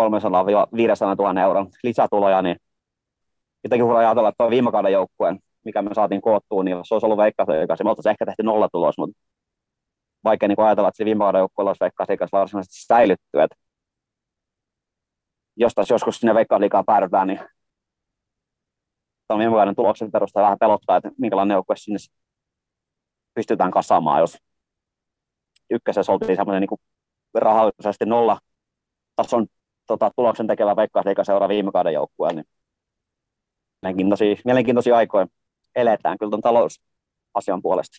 300-500 000 euron lisätuloja, niin jotenkin huolella ajatella, että tuo viime kauden joukkueen, mikä me saatiin koottua, niin se olisi ollut veikkausliigassa. Me oltaisiin ehkä tehty nollatulos, mutta vaikea niin ajatella, että se viime kauden joukkueella olisi veikkausliigassa varsinaisesti säilytty. Että jos taas joskus sinne veikkausliigaan päädytään, niin viime kauden tuloksen perusteella vähän pelottaa, että minkälainen joukkue sinne pystytään kasaamaan, jos ykkösessä oltiin semmoinen niin rahallisesti nolla tason tuloksen tekevä veikkausliigaseura viime kauden joukkueen, niin mielenkiintoisia aikoja eletään kyllä tuon talousasian puolesta.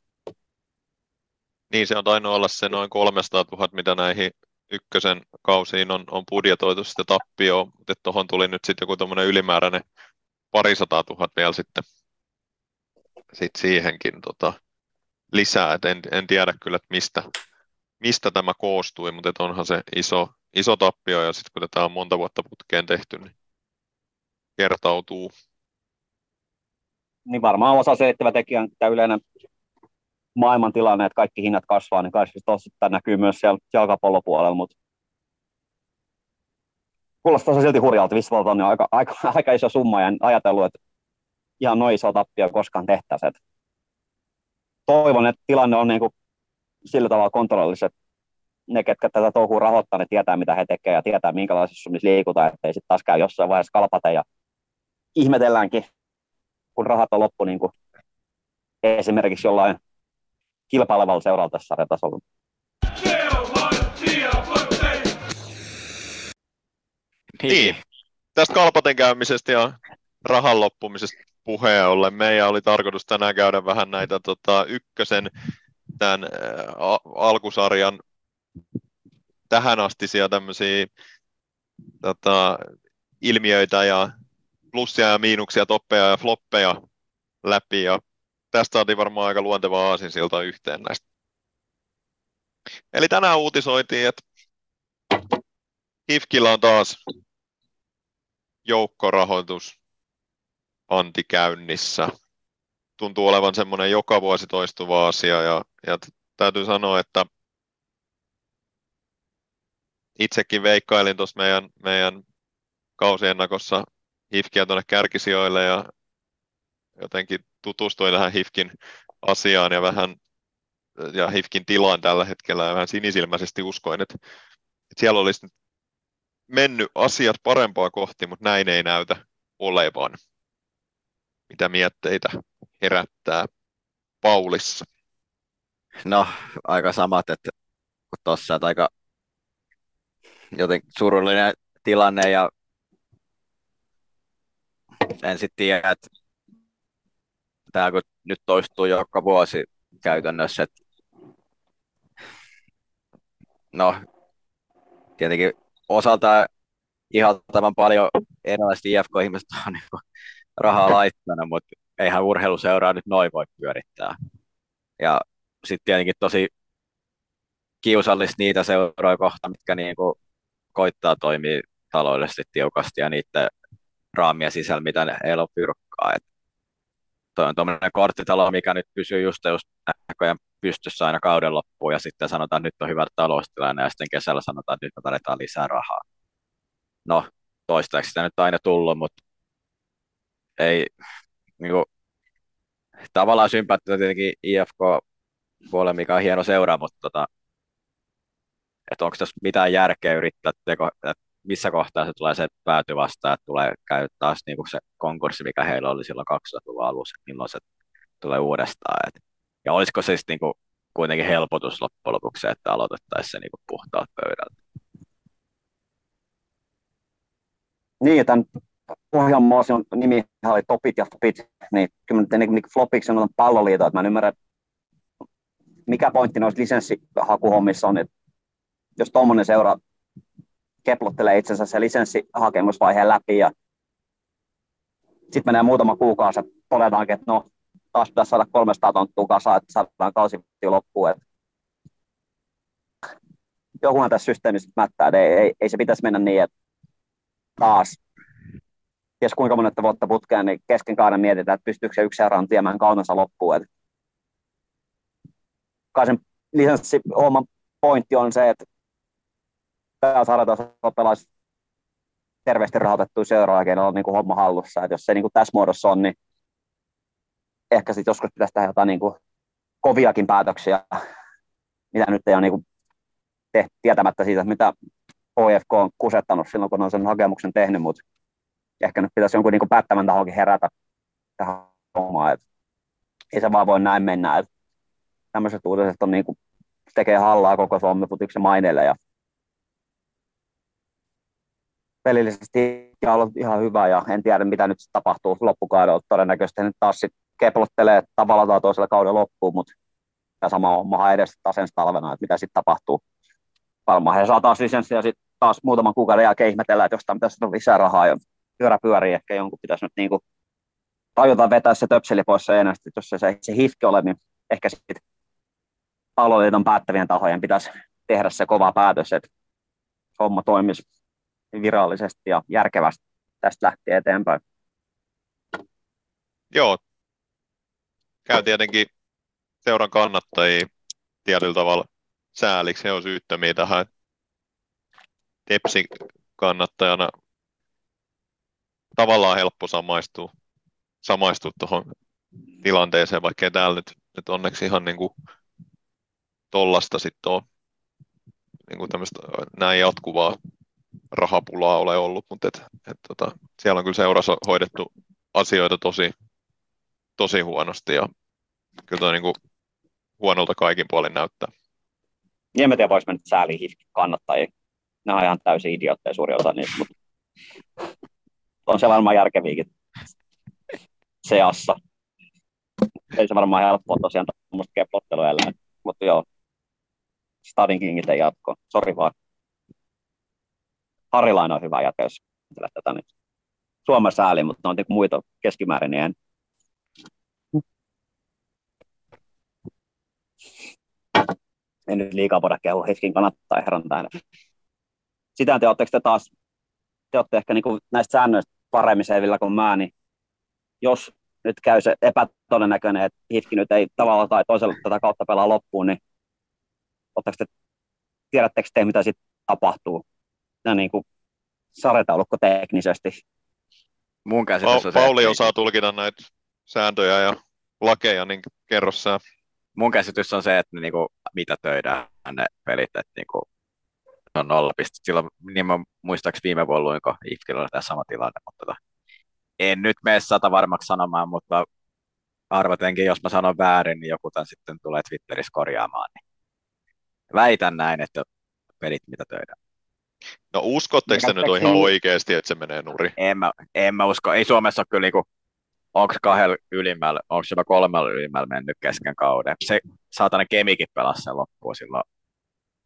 Niin, se on tainnut olla se noin 300 000, mitä näihin ykkösen kausiin on budjetoitu sitä tappioon, mutta tuohon tuli nyt sitten joku tuommoinen ylimääräinen 200 000 vielä sitten siihenkin lisää. En tiedä kyllä, että mistä tämä koostui, mutta onhan se iso tappio, ja sitten kun tätä on monta vuotta putkeen tehty, niin kertautuu. Niin varmaan osa selittävä tekijä on tämä yleinen maailmantilanne, että kaikki hinnat kasvaa, niin kaikki tosiaan näkyy myös siellä jalkapallopuolella, mutta kuulostaa se silti hurjalta, 5 vuotta on aika iso summa, ja en ajatellut, että ihan noin iso tappio koskaan tehtäisiin. Toivon, että tilanne on niin kuin sillä tavalla kontrollissa, että ne, ketkä tätä touhua rahoittaa, ne tietää, mitä he tekevät ja tietää, minkälaisissa summissa liikutaan, ettei sitten taas käy jossain vaiheessa kalpata ja ihmetelläänkin, kun rahat on loppu niin kuin esimerkiksi jollain kilpailevalla seuralla tässä sarjatasolla. Niin, tästä kalpaten käymisestä ja rahan loppumisesta puheen ollen. Meidän oli tarkoitus tänään käydä vähän näitä ykkösen tämän alkusarjan tähänastisia tämmöisiä ilmiöitä ja plussia ja miinuksia, toppeja ja floppeja läpi, ja tästä saatiin varmaan aika luonteva aasinsilta yhteen näistä. Eli tänään uutisoitiin, että HIFK:llä on taas joukkorahoitus anti käynnissä. Tuntuu olevan semmoinen joka vuosi toistuva asia, ja täytyy sanoa, että itsekin veikkailin tuossa meidän kausiennakossa HIFK:ää tuonne kärkisijoille ja jotenkin tutustuin tähän HIFK:in asiaan ja HIFK:in tilaan tällä hetkellä ja vähän sinisilmäisesti uskoin, että siellä olisi mennyt asiat parempaa kohti, mutta näin ei näytä olevan. Mitä mietteitä herättää Paulissa? No, aika samat, että kun tuossa, että aika joten surullinen tilanne, ja en sitten tiedä, että tämä kun nyt toistuu joka vuosi käytännössä, että no, tietenkin osaltaan ihaltavan paljon erilaiset IFK-ihmiset on niin kuin rahaa laittanut, mutta eihän urheiluseuraa nyt noin voi pyörittää. Ja sitten tietenkin tosi kiusallista niitä seuroja kohtaan, mitkä niin kuin koittaa toimia taloudellisesti tiukasti ja niiden raamien sisällä, mitä ne ei ole pyrkkaa. Tuo on tuommoinen korttitalo, mikä nyt pysyy just näköjään pystyssä aina kauden loppuun, ja sitten sanotaan, että nyt on hyvä taloustilanne, ja sitten kesällä sanotaan, että nyt me tarvitaan lisää rahaa. No, toistaiseksi sitä nyt aina tullut, mutta ei niin kuin, tavallaan sympaattia tietenkin IFK-puolelle, mikä on hieno seura, mutta että onko tässä mitään järkeä yrittää, että missä kohtaa se tulee se pääty vastaan, että tulee käy taas niin kuin se konkurssi, mikä heillä oli silloin 2000-luvun alussa, milloin se tulee uudestaan. Ja olisiko se sitten niin kuitenkin helpotus loppujen lopuksi, että aloitettaisiin se niin kuin puhtaat pöydältä? Niin, tämän Pohjanmaa nimi oli Topit ja Flopit, niin kyllä niin Flopiksi sanotaan palloliiton, että mä en ymmärrä, mikä pointti noissa lisenssihakuhommissa on, että jos tuommoinen seura keplottelee itsensä se lisenssihakemusvaiheen läpi ja sitten menee muutama kuukausi ja todetaankin, että no taas pitäisi saada 300 tonttua kasaan, että saadaan kausivittiin loppuun. Et jokuhan tässä systeemissä mättää, että ei se pitäisi mennä niin, että taas ties kuinka monetta vuotta putkeen, niin kesken kauden mietitään, että pystyykö se yksi seuraan tiemään kautensa loppuun. Et kai sen lisenssihomman pointti on se, että pääsarjatasolla pelaisi terveesti rahoitettuja seuraa, kenellä on niin kuin homma hallussa. Et jos se niin kuin tässä muodossa on, niin ehkä sitten joskus pitäisi tehdä jotain niin kuin koviakin päätöksiä, mitä nyt ei ole niin kuin tehty, tietämättä siitä, mitä HIFK on kusettanut silloin, kun on sen hakemuksen tehnyt, mutta ehkä nyt pitäisi jonkun niin kuin päättävän tahonkin herätä tähän hommaan. Ei se vaan voi näin mennä. Et tämmöiset uutiset on niin kuin, tekee hallaa koko Suomi-futiksen maineille ja pelillisesti on ollut ihan hyvä ja en tiedä mitä nyt tapahtuu loppukaudella. Todennäköisesti nyt taas sit keplottelee tavalla tai toisella kauden loppuun, mutta tämä sama hommahan edes taas talvena, että mitä sitten tapahtuu. Varmaan he saa taas lisenssi ja sitten taas muutaman kuukauden jälkeen ihmetellään, että jostain pitäisi saada lisää rahaa ja pyörä pyörii. Ehkä jonkun pitäisi nyt niinku tajuta vetää se töpseli pois se enää, jos se HIFK ole, niin ehkä sitten palveluiden päättävien tahojen pitäisi tehdä se kova päätös, että homma toimisi virallisesti ja järkevästi tästä lähtien eteenpäin. Joo. Käy tietenkin seuran kannattajia tietyllä tavalla sääliksi. He on syyttömiä tähän. Tepsin kannattajana tavallaan helppo samaistua tuohon tilanteeseen, vaikkei täällä nyt onneksi ihan niin kuin tollasta sitten on niin kuin tämmöistä näin jatkuvaa rahapulaa ole ollut, mutta siellä on kyllä seurassa hoidettu asioita tosi huonosti ja kyllä toi niin kuin huonolta kaikin puolin näyttää. En mä tiedä, vois mä nyt sääliä HIFK-kannattajia. Nämä on ihan täysin idiootteja suurin osa niistä, mutta on se varmaan järkeviäkin seassa. Ei se varmaan helppoa tosiaan tämmöistä keplottelueläin, mutta joo, Stadin Kingit ei jatko. Sori vaan. Harilainen on hyvä jätä, jos ajatellaan tätä nyt. Suomen sääli, mutta on muita keskimäärin niin en. En nyt liikaa voida kehua HIFK:n kannattaa herran tähden. Sitä te olette ehkä niin kuin näistä säännöistä paremmin selvillä kuin mä, niin jos nyt käy se epätodennäköinen, että HIFK nyt ei tavalla tai toisella tätä kautta pelaa loppuun, niin tiedättekö te, mitä sitten tapahtuu? Ja niin kuin sarjataulukko teknisesti. Mun käsitys on Pauli osaa tulkita näitä sääntöjä ja lakeja, niin kerro sä. Mun käsitys on se, että ne niinku mitätöidään ne pelit, että niinku on 0 pistettä. Silloin niin mä muistaakseni viime vuonna luinko IFK:llä oli tämä sama tilanne, mutta en nyt mene 100% varmaksi sanomaan, mutta arvatenkin, jos mä sanon väärin, niin joku tämän sitten tulee Twitterissä korjaamaan. Niin väitän näin, että pelit mitätöidään. No uskotteko te nyt on ihan oikeasti, että se menee nurin? En mä usko. Ei Suomessa ole kyllä, niin onko 2 ylimmällä, onko jopa 3 ylimmällä mennyt kesken kauden. Se saatana Kemikin pelasi sen loppuun silloin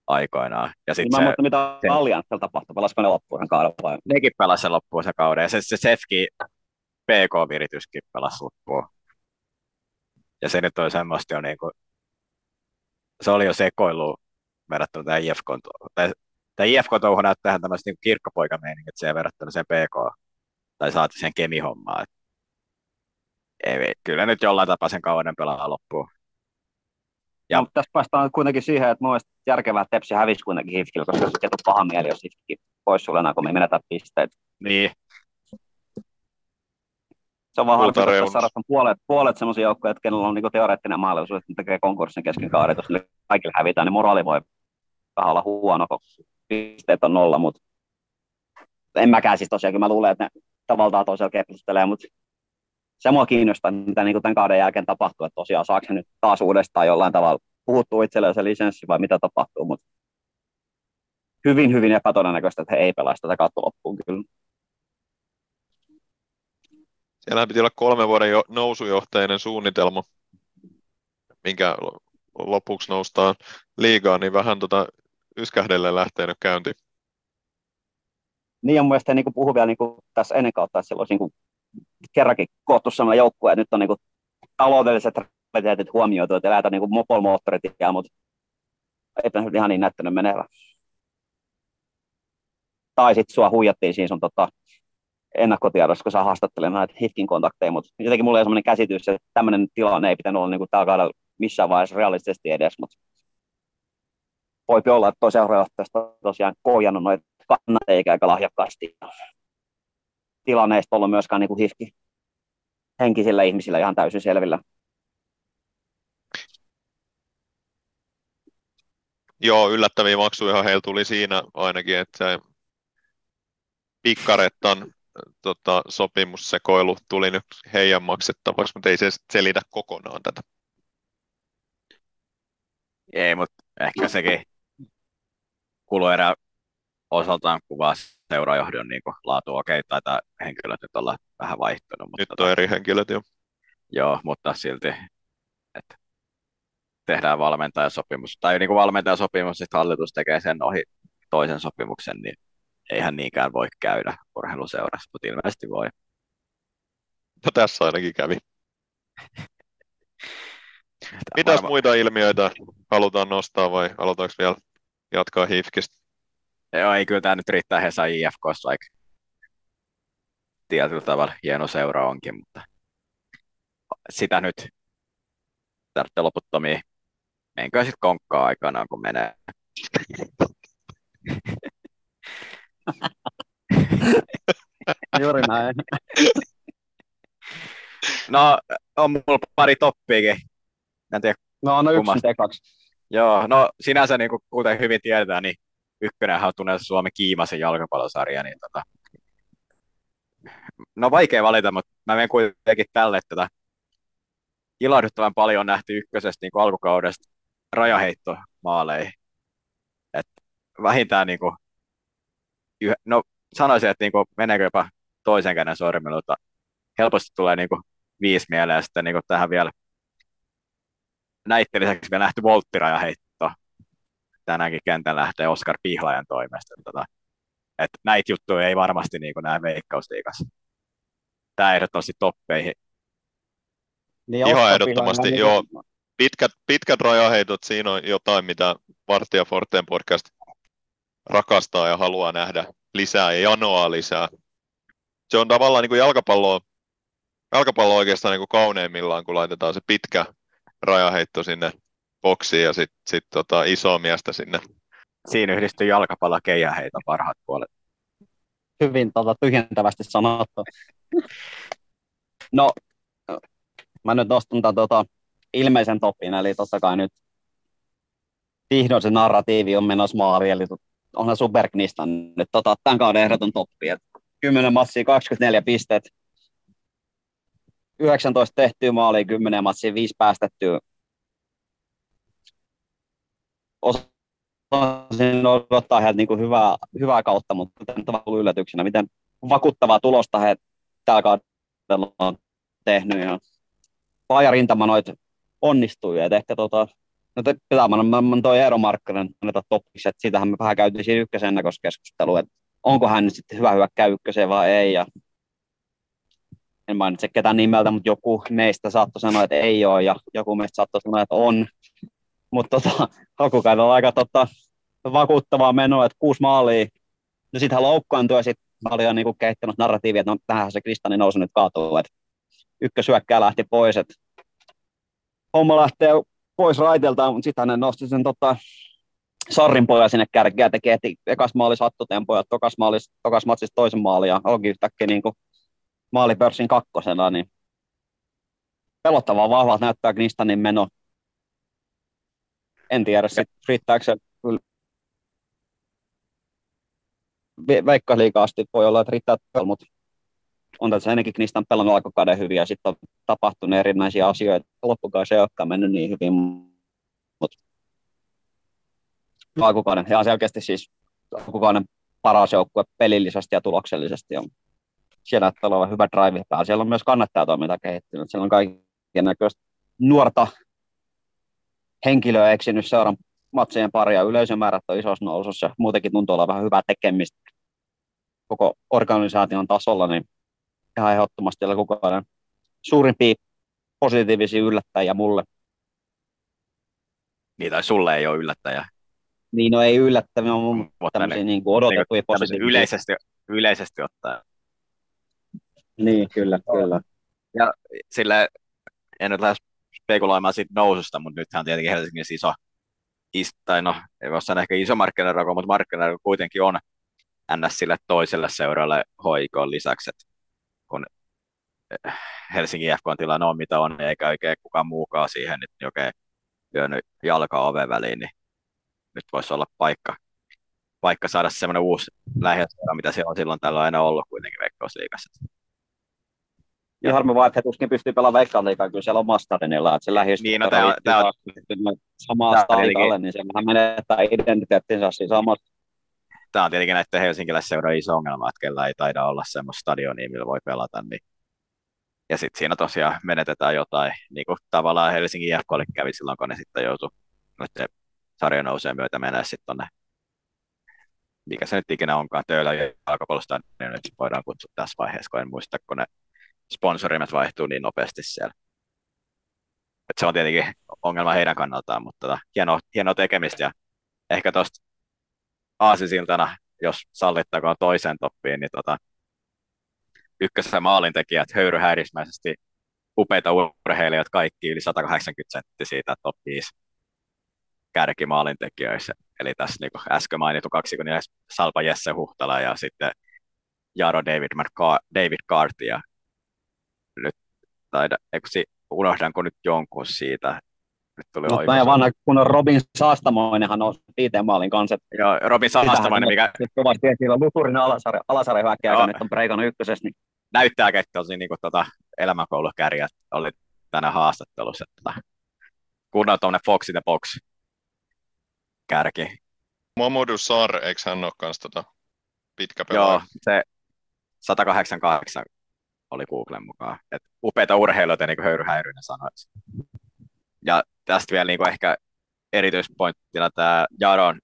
aikoinaan. Ja sit mä en mitä Allianssilla tapahtui, pelasiko ne loppuun sen kauden vai? Nekin pelasi sen loppuun sen kauden ja se Sefki PK-virityskin pelasi loppuun. Ja se nyt on semmoista jo niin kuin, se oli jo sekoilu verrattuna tähän IFK:n tämä IFK-touhu näyttää ihan tämmöistä niin kirkkopoikameininkiä, että se ei verrattuna sen PK tai saati sen Kemi-hommaan. Kyllä nyt jollain tapaa sen kauden pelaa loppuun. Ja no, tässä päästään kuitenkin siihen, että mun mielestä järkevää, että Tepsi hävisi kuitenkin HIFK:lle, koska se ei tule paha mieli, jos HIFK pois sulenaa, kun me ei menetä pisteitä. Niin. Se on vaan halpaa, että saadaan puolet semmoisia joukkoja, että kenellä on niin teoreettinen mahdollisuus, että tekee konkurssin kesken kauden, jos kaikille hävitään, niin moraali voi vähän olla huono, koska pisteet on 0, mutta en mäkään siis tosiaan, kyllä mä luulen, että ne tavallaan toisella keplustelee, mutta se mua kiinnostaa, mitä niin tämän kauden jälkeen tapahtuu, että tosiaan saako se nyt taas uudestaan jollain tavalla puhuttuu itselleen se lisenssi vai mitä tapahtuu, mutta hyvin epätodennäköistä, että he ei pelaisi tätä kautta loppuun kyllä. Siellähän piti olla 3 vuoden nousujohteinen suunnitelma, minkä lopuksi noustaan liigaan, niin vähän yskähdelle lähtee nyt käyntiin. Niin ja mun mielestä niin puhui vielä niin tässä ennen kautta, että siellä olisi niin kerrankin koottu samalla joukkueen, ja nyt on niin taloudelliset realiteetit huomioitu, että lähdetään niin mopolmoottorit ja mut eipä nyt ihan niin näyttänyt menevän. Tai sitten sua huijattiin siinä sun ennakkotiedossa, kun sä haastattelet näitä HIFKin kontakteja, mutta jotenkin mulla ei ole sellainen käsitys, että tämmöinen tilanne ei pitänyt olla niin tällä kaudella missään vaiheessa realistisesti edes, mutta voipi olla, että seuraajohtajasta on tosiaan koojannut noita kannattajia eikä lahjakkaasti. Tilanne ei ollut myöskään niin HIFKin henkisillä ihmisillä ihan täysin selvillä. Joo, yllättäviä maksuja heillä tuli siinä ainakin, että se Pikkarettan sopimussekoilu tuli nyt heidän maksettavaksi, mutta ei se selitä kokonaan tätä. Ei, mutta ehkä sekin kuluerä osaltaan kuvaa seurajohdon niin laatu. Okei, taitaa henkilöt nyt olla vähän vaihtunut. Mutta nyt on eri henkilöt jo. Joo, mutta silti, että tehdään valmentajasopimus. Tai niin kuin valmentajasopimus, sitten hallitus tekee sen ohi toisen sopimuksen, niin eihän niinkään voi käydä urheiluseurassa, mutta ilmeisesti voi. No tässä ainakin kävi. Mitäs muita ilmiöitä halutaan nostaa vai halutaanko vielä jatkaa HIFKistä? Joo, ei kyllä tämä nyt riittää Hesa IFK:ssa, vaikka tietyllä tavalla hieno seura onkin, mutta sitä nyt tarvitsee loputtomia. Menkö sitten konkkaa aikanaan, kun menee? Juuri näin. No, on mulla pari toppiakin. En tiedä, no, no yksi kaksi. Joo, no sinänsä niin kuten hyvin tiedetään, niin Ykkönenhän on tunnettu Suomen kiimaisen jalkapallosarja. Niin no vaikea valita, mutta mä menen kuitenkin tälle tätä. Ilahduttavan paljon on nähty Ykkösestä niin kuin alkukaudesta rajaheittomaaleihin. Et vähintään niin kuin no sanoisin, että niinku, meneekö jopa toisen käden sormilla, mutta helposti tulee niinku 5 mieleen, ja sitten niinku, tähän vielä näitten lisäksi vielä nähty volttirajaheitto tänäänkin kentän lähtee Oskar Pihlaajan toimesta. Että näitä juttuja ei varmasti niinku, näe Veikkausliigassa. Tämä ehdottomasti toppeihin. Niin ihan ehdottomasti, joo. Pitkät rajaheitot, siinä on jotain, mitä Vartti ja Forteen podcast rakastaa ja haluaa nähdä lisää ja janoaa lisää. Se on tavallaan niin kuin jalkapallo oikeastaan niin kuin kauneimmillaan, kun laitetaan se pitkä rajaheitto sinne boksiin ja sitten isoa miestä sinne. Siinä yhdistyy jalkapallo keihäheito parhaat puolet. Hyvin tyhjentävästi sanottu. No, mä nyt nostan tämän ilmeisen topin, eli totta kai nyt vihdoin se narratiivi on menossa maaliin, eli onhan super Gnistan nyt tämän kauden ehdoton toppi. 10 matsia, 24 pistet, 19 tehtyä maalia, 10 matsia, 5 päästettyä. Osasin odottaa heiltä niin hyvää kautta, mutta tämä on ollut yllätyksenä. Miten vakuuttavaa tulosta he tällä kaudella on tehnyt. Laaja rintama noita onnistui, että ehkä no pitää mennä toi Eero Markkanen anneta topiksi, että siitähän me vähän käytiin siinä Ykkösen ennakoskeskustelua, että onko hän nyt sitten hyvä hyökkääjä Ykköseen vai ei. Ja en mainitse ketään nimeltä, mutta joku meistä saattoi sanoa, että ei ole, ja joku meistä saattoi sanoa, että on. Mutta alkukaudella on aika vakuuttavaa menoa, että 6 maalia. No sitten hän loukkaantui ja sitten paljon niin kehittänyt narratiivia, että no tähän se Gnistanin nousu nyt kaatuu, että Ykköshyökkääjä lähti pois. Että homma lähtee pois raiteltaan, mutta sitten hän nosti sen sarrinpojan sinne kärkeä, teki heti ekas maalis hattutempoja, tokas matsis toisen maalin ja onkin yhtäkkiä niin maalipörssin kakkosena. Niin pelottavaa vahvaa näyttää Gnistanin meno. En tiedä sitten riittääkö se Veikkausliigaan asti, voi olla, että riittää, mutta on tässä ennenkin Gnistan pelannut alkukauden hyvin ja sitten on tapahtunut erinäisiä asioita. Loppukaan se ei olekaan mennyt niin hyvin, mutta alkukauden. Ja selkeästi siis alkukauden paras joukkue pelillisesti ja tuloksellisesti. On. Siellä näyttää olevan hyvä drive päällä. Siellä on myös kannattajatoiminta kehittynyt. Siellä on kaiken näköistä nuorta henkilöä eksinyt seuran matsien paria. Yleisömäärät on isossa nousussa. Muutenkin tuntuu olla vähän hyvää tekemistä. koko organisaation tasolla, niin ihan ehdottomasti oli koko ajan suurimpia positiivisia yllättäjiä mulle. Niin, tai sulle ei ole yllättäjä. Niin, no ei yllättäviä, on tämmöisiä niin kuin odotettuja positiivisia. Yleisesti ottaen. Niin, kyllä. Ja sillä en nyt lähde spekuloimaan siitä noususta, mutta nythän on tietenkin Helsingissä ei voi sanoa ehkä iso markkinarako, mutta markkinarako kuitenkin on ns. Sille toiselle seuralle HIK:n lisäksi, kun Helsingin IFK:n tilanne on mitä on, eikä oikein kukaan muukaan siihen nyt oikein lyönyt jalkaa oven väliin, niin nyt voisi olla paikka saada semmoinen uusi lähiseura, mitä siellä on silloin tällä aina ollut kuitenkin Veikkausliigassa. Ja harmi vaan, että he tuskin pystyy pelaamaan Veikkausliigaa, kyllä siellä on Mastadinilla, että se lähistöllä niin, on samaa stadikalle, niin se vähän menettää identiteettinsä siinä samassa. Tämä on tietenkin näiden helsinkiläisseurojen iso ongelma, että kellä ei taida olla semmoista stadionia, millä voi pelata. Niin. Ja sitten siinä tosiaan menetetään jotain, niin kuin tavallaan Helsingin IFK:lle kävi silloin, kun ne sitten joutui sarjan nousujen myötä mennä sitten tuonne, mikä se nyt ikinä onkaan, Töölön jalkapallostadion, nyt voidaan kutsua tässä vaiheessa, kun en muista, kun ne sponsorimet vaihtuu niin nopeasti siellä. Et se on tietenkin ongelma heidän kannaltaan, mutta hienoa tekemistä. Ja ehkä tuosta aasinsiltana, jos sallittakoon toiseen toppiin, niin ykkösen maalintekijät höyryhäirismäisesti upeita urheilijat, kaikki yli 180 senttiä siitä top 5 kärkimaalintekijöissä. Eli tässä niin kuin äsken mainittu kaksikon Salpa Jesse Huhtala ja sitten Jaro David Carty. Ja nyt unohdanko nyt jonkun siitä? Nyt tuli no, mä vanha kun Robin Saastamoinenhan on viiteen maalin kanssa. Joo, Robin Saastamoinen, mikä... Nyt kovasti esillä on Lusurin alasarja hyökkääjä, nyt on breikannut ykkösessä. Niin... Näyttää, että on niin kuin elämänkoulukärjät oli tänään haastattelussa. Kun on tuommoinen Fox in the Box kärki. Mamadou Sarr, eikö hän ole kans pitkä pelaaja? Joo, se 188 oli Googlen mukaan. Et upeita urheilijoita, niin kuin höyryhäiryinen sanoisi. Ja tästä vielä niin kuin ehkä erityispointtina tämä Jaron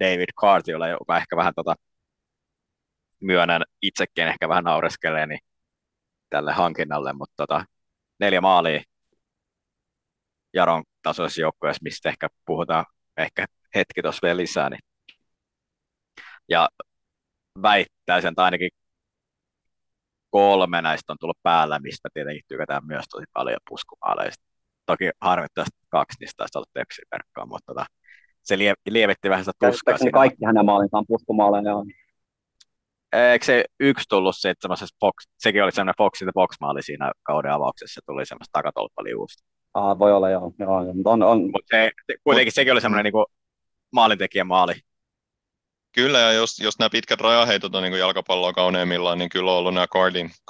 David Carty, joka ehkä vähän myönnän itsekin ehkä vähän naureskeleeni tälle hankinnalle, mutta 4 maalia Jaron tasoisessa joukkueessa, mistä ehkä puhutaan ehkä hetki tuossa vielä lisää. Niin. Ja väittäisin, että ainakin 3 näistä on tullut päällä, mistä tietenkin tykätään myös tosi paljon puskumaaleista. Toki harmittavasti 2 niistä taisi olla tepsiverkkoa, mutta se lievitti vähän sitä tuskaa. Niin kaikki hänen maalintaan puskumaaleja on. Eikö se yksi tullut seitsemäisessä box? Sekin oli semmoinen Fox in the Box-maali siinä kauden avauksessa, tuli semmoista takatolppaliuusta. Voi olla joo. Mut kuitenkin sekin oli semmoinen niinku maalintekijän maali. Kyllä, ja jos nämä pitkät rajaheitot on niin jalkapalloa kauneimmillaan, niin kyllä on ollut nämä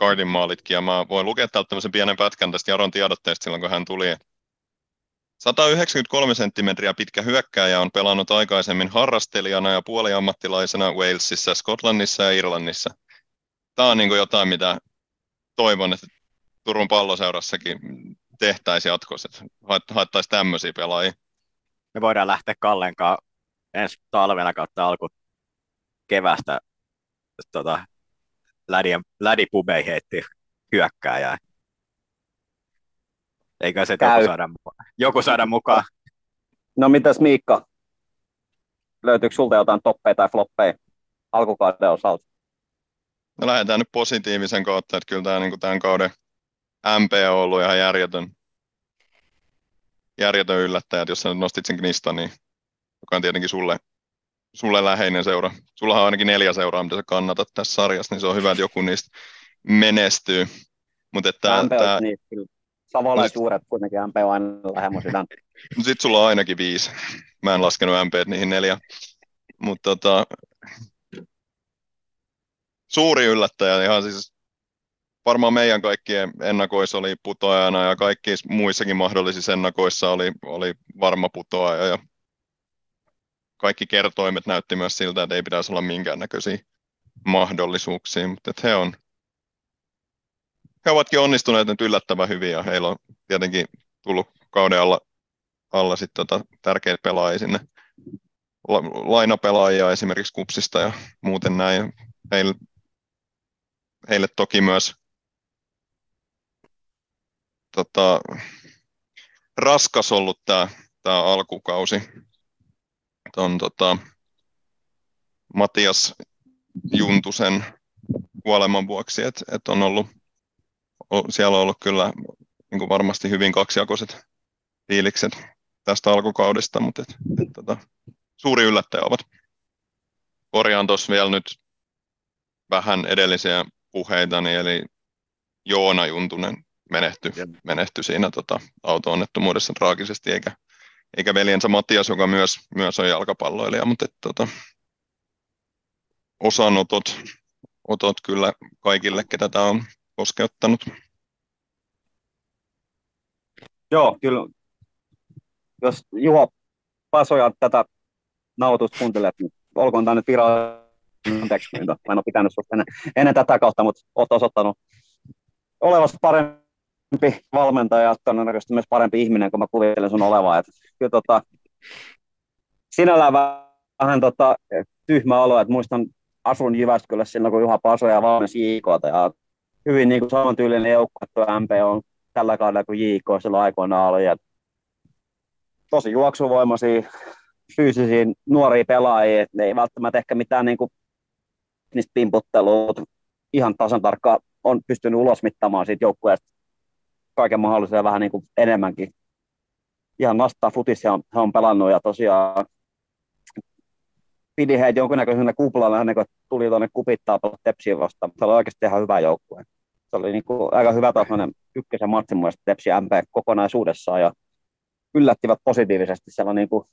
Cardin maalitkin. Ja mä voin lukea täältä tämmöisen pienen pätkän tästä Jaron tiedotteesta silloin, kun hän tuli. 193 senttimetriä pitkä hyökkääjä on pelannut aikaisemmin harrastelijana ja puoliammattilaisena Walesissa, Skotlannissa ja Irlannissa. Tämä on niin jotain, mitä toivon, että Turun Palloseurassakin tehtäisiin jatkossa, että haettaisiin tämmöisiä pelaajia. Me voidaan lähteä Kallenkaan ensi talvena kautta keväästä lädipubeihin heitti hyökkääjää. Eikä se joku saada mukaan. No mitäs Miikka? Löytyykö sulta jotain toppeja tai floppeja alkukauden osalta? No lähdetään nyt positiivisen kautta, että kyllä tämä, niin kuin tämän kauden MP on ollut ihan järjetön yllättäjä, että jos sä nyt nostit sen Gnistanin, joka on tietenkin sulle läheinen seura. Sulla on ainakin 4 seuraa, mitä sä kannatat tässä sarjassa, niin se on hyvä, että joku niistä menestyy. MP on niistä kyllä. Savolaiset suuret kuitenkin, MP on aina lähemmä sydän. Sitten sulla on ainakin 5. Mä en laskenut MP:t niihin 4. Mutta suuri yllättäjä, ihan siis varmaan meidän kaikkien ennakoissa oli putoajana ja kaikki muissakin mahdollisissa ennakoissa oli varma putoaja. Ja kaikki kertoimet näytti myös siltä, että ei pitäisi olla minkäännäköisiä mahdollisuuksia, mutta he ovatkin onnistuneet nyt yllättävän hyvin ja heillä on tietenkin tullut kauden alla sit tärkeitä pelaajia sinne, lainapelaajia esimerkiksi KuPSista ja muuten näin. heille toki myös raskas ollut tämä alkukausi. Ton Matias Juntusen kuoleman vuoksi, että siellä on ollut kyllä niin kuin varmasti hyvin kaksijakoiset fiilikset tästä alkukaudesta, mutta suuri yllättäjä ovat. Korjaan tuossa vielä nyt vähän edellisiä puheitani, eli Joona Juntunen menehtyi siinä auto-onnettomuudessa traagisesti, eikä veljensä Matias, joka myös on jalkapalloilija, mutta osanotot kyllä kaikille, ketä tämä on koskettanut. Joo, kyllä. Jos Juho Pasoja tätä nautusta kuuntelee, niin olkoon tämä nyt virallinen teksti, mitä en ole pitänyt ennen tätä kautta, mutta olet osoittanut olevasi parempi valmentaja ja todennäköisesti myös parempi ihminen, kun mä kuvittelen sun olevaa. Et kyllä sinällään vähän tyhmä olo, että muistan asun Jyväskylässä silloin, kun Juha Pasoja valmensi JJK:ta ja hyvin niin kuin samantyylinen joukko, että MP on tällä kaudella kuin JJK silloin aikoinaan oli. Et tosi juoksuvoimaisia, fyysisiä nuoria pelaajia, et ei välttämättä ehkä mitään niin kuin niistä pimputtelua ihan tasan tarkkaan on pystynyt ulosmittamaan siitä joukkueesta kaiken mahdollisen vähän niin kuin enemmänkin. Ihan nastaa futissa on pelannut ja tosiaan pidin heitä jonkinnäköisenä kuplana ennen kuin tuli tuonne kupittaa pelata Tepsiä vastaan. Se oli oikeasti ihan hyvä joukkue. Se oli niin kuin aika hyvä tasoinen ykkösen matsin muista Tepsi MP kokonaisuudessaan ja yllättivät positiivisesti. Siellä on niin kuin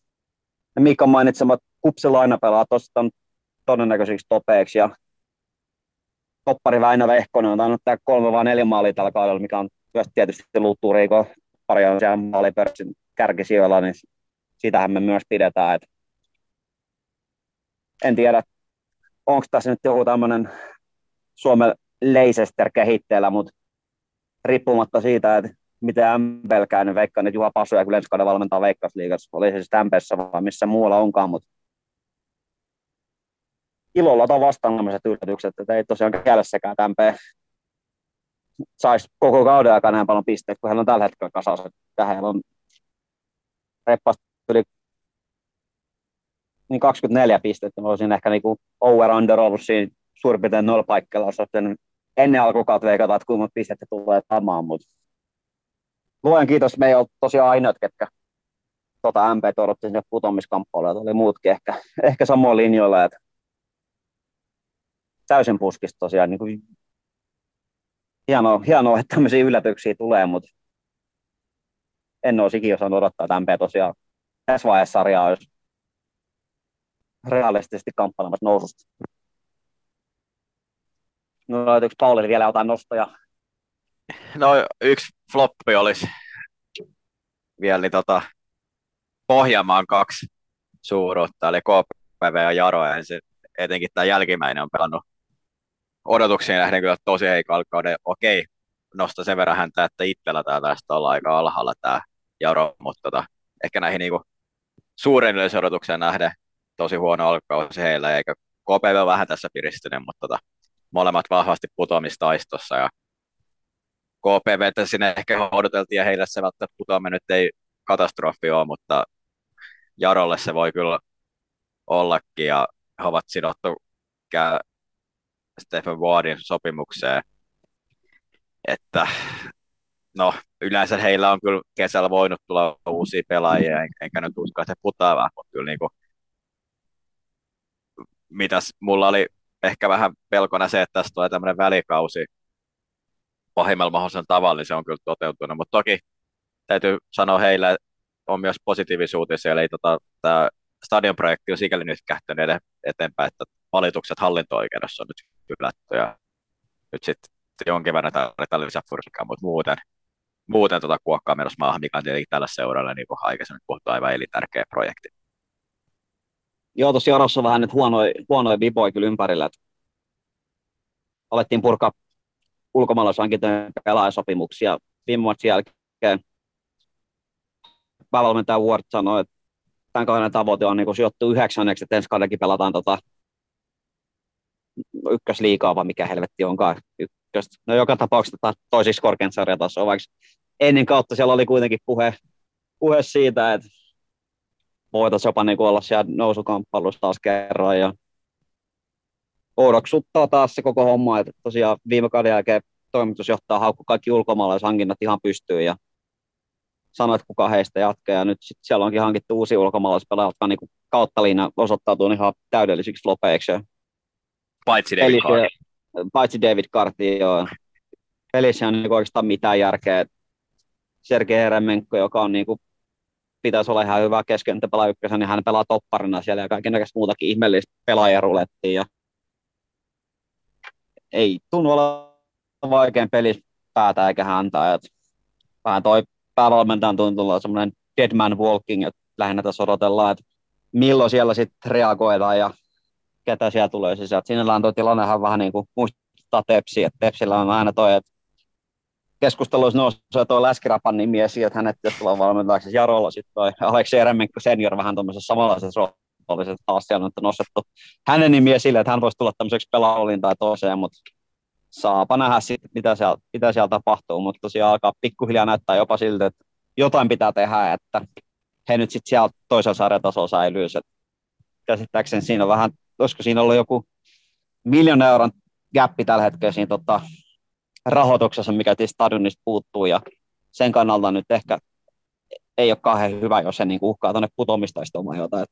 Miikan mainitsemat Kupsilla aina pelaa todennäköisiksi topeiksi ja toppari Väinö Vehkonen on tainnut tehdä 3-4 maalia tällä kaudella, mikä on myös tietysti luutturi, kun pari on siellä maalipörssin kärkisijoilla, niin sitähän me myös pidetään. Et en tiedä, onko tässä nyt joku tämmöinen Suomen Leicester kehitteellä, mutta riippumatta siitä, että miten MP:llä käy, niin veikkaan, että Juha Pasoja kyllä ensi kauden valmentaa Veikkausliigassa, oli se siis MP:ssä vai missä muualla onkaan, mutta ilolla otan vastaan tämmöiset yllätykset, että ei tosiaan käydessäkään MP saisi koko kauden aikaa näin paljon pisteitä, kun hän on tällä hetkellä kasassa. Heillä on reippaasti yli niin 24 pistettä. Mä olisin ehkä niin over-under ollut siinä suurin piirtein 0 paikkeilla. Olisi ennen alkukautta veikata, että kuinka pistettä tulee samaan. Luojan kiitos, me ei ole tosiaan ainoat, ketkä MP torjuttiin sinne putoamiskamppailuun. Oli muutkin ehkä samoin linjoilla. Että täysin puskista tosiaan. Niin kuin hienoa, että tämmöisiä yllätyksiä tulee, mutta en olisi ikinä osannut odottaa, että MP tosiaan tässä vaiheessa sarjaa olisi realistisesti kamppailemassa noususta. No, löytyykö Paulille vielä jotain nostoja? No, yksi floppi olisi vielä Pohjanmaan kaksi suuruutta, eli KPV ja Jaroa. Etenkin tämä jälkimmäinen on pelannut odotuksiin nähden kyllä tosi heikolla kaudella. Okei, nosta sen verran häntä, että itsellä tämä tästä ollaan aika alhaalla tämä Jaro, mutta ehkä näihin niinku suuren yleisodotukseen nähden tosi huono alkukausi heillä, eikä KPV on vähän tässä piristynyt, mutta molemmat vahvasti putoamistaistossa ja KPV sinne ehkä odoteltiin ja heille se välttämättä putoaminen nyt ei katastrofi ole, mutta Jarolle se voi kyllä ollakin ja he ovat sidottu Stephen Wardin sopimukseen, että no yleensä heillä on kyllä kesällä voinut tulla uusia pelaajia, enkä nyt usko, että he putoavat, mutta kyllä niinku mitäs mulla oli ehkä vähän pelkona se, että tässä tulee tämmöinen välikausi pahimmalla mahdollisella tavalla, niin se on kyllä toteutunut, mutta toki täytyy sanoa heillä, että on myös positiivisuutisia, eli tämä stadionprojekti on sikäli nyt kähtänyt eteenpäin, että valitukset hallinto-oikeudessa on nyt hylätty ja nyt sitten jonkin verran tarvitaan lisää furkkaa, mutta muuten kuokkaa menossa maahan, mikä on tietenkin tällä seuralla, niin kuin aikaisemmin puhuttu, aivan elintärkeä projekti. Joo, tuossa Jarossa on vähän nyt huonoja viboja kyllä ympärillä. Alettiin purkaa ulkomaalaishankintojen pelaajasopimuksia viime matsin jälkeen. Päävalmentaja Ward sanoi, että tämän kauden tavoite on niin sijoittua 9, että ensi kaudellakin pelataan ykkösliigaa, vai mikä helvetti onkaan ykköstä. No joka tapauksessa toisiksi korkein sarjatasoa, vaikka ennen kautta siellä oli kuitenkin puhe siitä, että voitaisiin jopa niin olla siellä nousukamppailussa taas kerran, ja oudoksuttaa taas se koko homma, että tosiaan viime kauden jälkeen toimitusjohtaja haukkui kaikki ulkomaalaishankinnat ihan pystyyn, ja sanoi, että kuka heistä jatkaa, ja nyt sit siellä onkin hankittu uusi ulkomaalaispelaaja, jotka niin kautta liinan osoittautuu ihan täydellisiksi flopeiksi. Paitsi David Carti, joo. Pelissä on niin oikeastaan mitään järkeä. Sergei Eremenko, joka on niin kuin, pitäisi olla ihan hyvä keskenttäpelaaja ykkösen, niin hän pelaa topparina siellä ja kaikennäköistä muutakin ihmeellistä pelaajarulettia. Ja ei tunnu olla vaikein pelissä päätä eikä häntä. Et vähän toi päävalmentajan tuntuu semmoinen dead man walking, että lähinnä tässä odotellaan, että milloin siellä sitten reagoidaan ja ketä siellä tulee sisään. Sinällään tuo tilannehan vähän niin kuin muistuttaa Tepsiä. Tepsillä on aina tuo, että keskusteluissa nousee tuo Läskirapan nimi esiin, että hänet tietysti tulee valmentajaksi Jarolla. Sitten tuo Aleksi Eremenko senior vähän tuollaisessa samanlaisessa roolissa taas siellä on nostettu hänen nimi esille, että hän voisi tulla tämmöiseksi pelaajalin tai toiseen, mutta saapa nähdä sitten, mitä siellä tapahtuu. Mutta tosiaan alkaa pikkuhiljaa näyttää jopa siltä, että jotain pitää tehdä, että he nyt sitten siellä toisella sarjatasolla säilyisi. Käsittääkseni siinä on vähän, olisiko siinä ollut joku 1 000 000 euron gäppi tällä hetkellä siinä rahoituksessa, mikä tietysti stadionista puuttuu, ja sen kannalta nyt ehkä ei ole kauhean hyvä, jos se niin uhkaa tuonne putomistaistumaan jotain.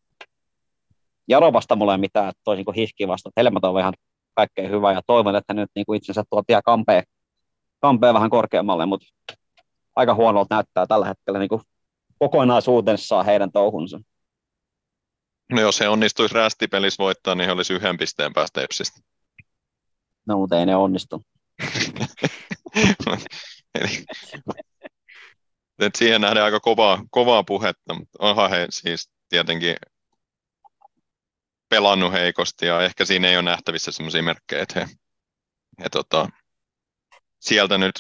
Jaro vasta mulla ei mitään, toisin kuin HIFK vasta, että helmet on ihan kaikkein hyvä, ja toivon, että nyt niin kuin itsensä tuo tie kampee vähän korkeammalle, mutta aika huonolta näyttää tällä hetkellä niin kuin kokonaisuutensa heidän touhunsa. No jos he onnistuisi rästipelissä voittaa, niin he olisi 1 pisteen päästä Epsistä. No mutta ei ne onnistu. Eli, siihen nähdään aika kovaa puhetta, mutta onhan he siis tietenkin pelannut heikosti ja ehkä siinä ei ole nähtävissä sellaisia merkkejä, että he sieltä nyt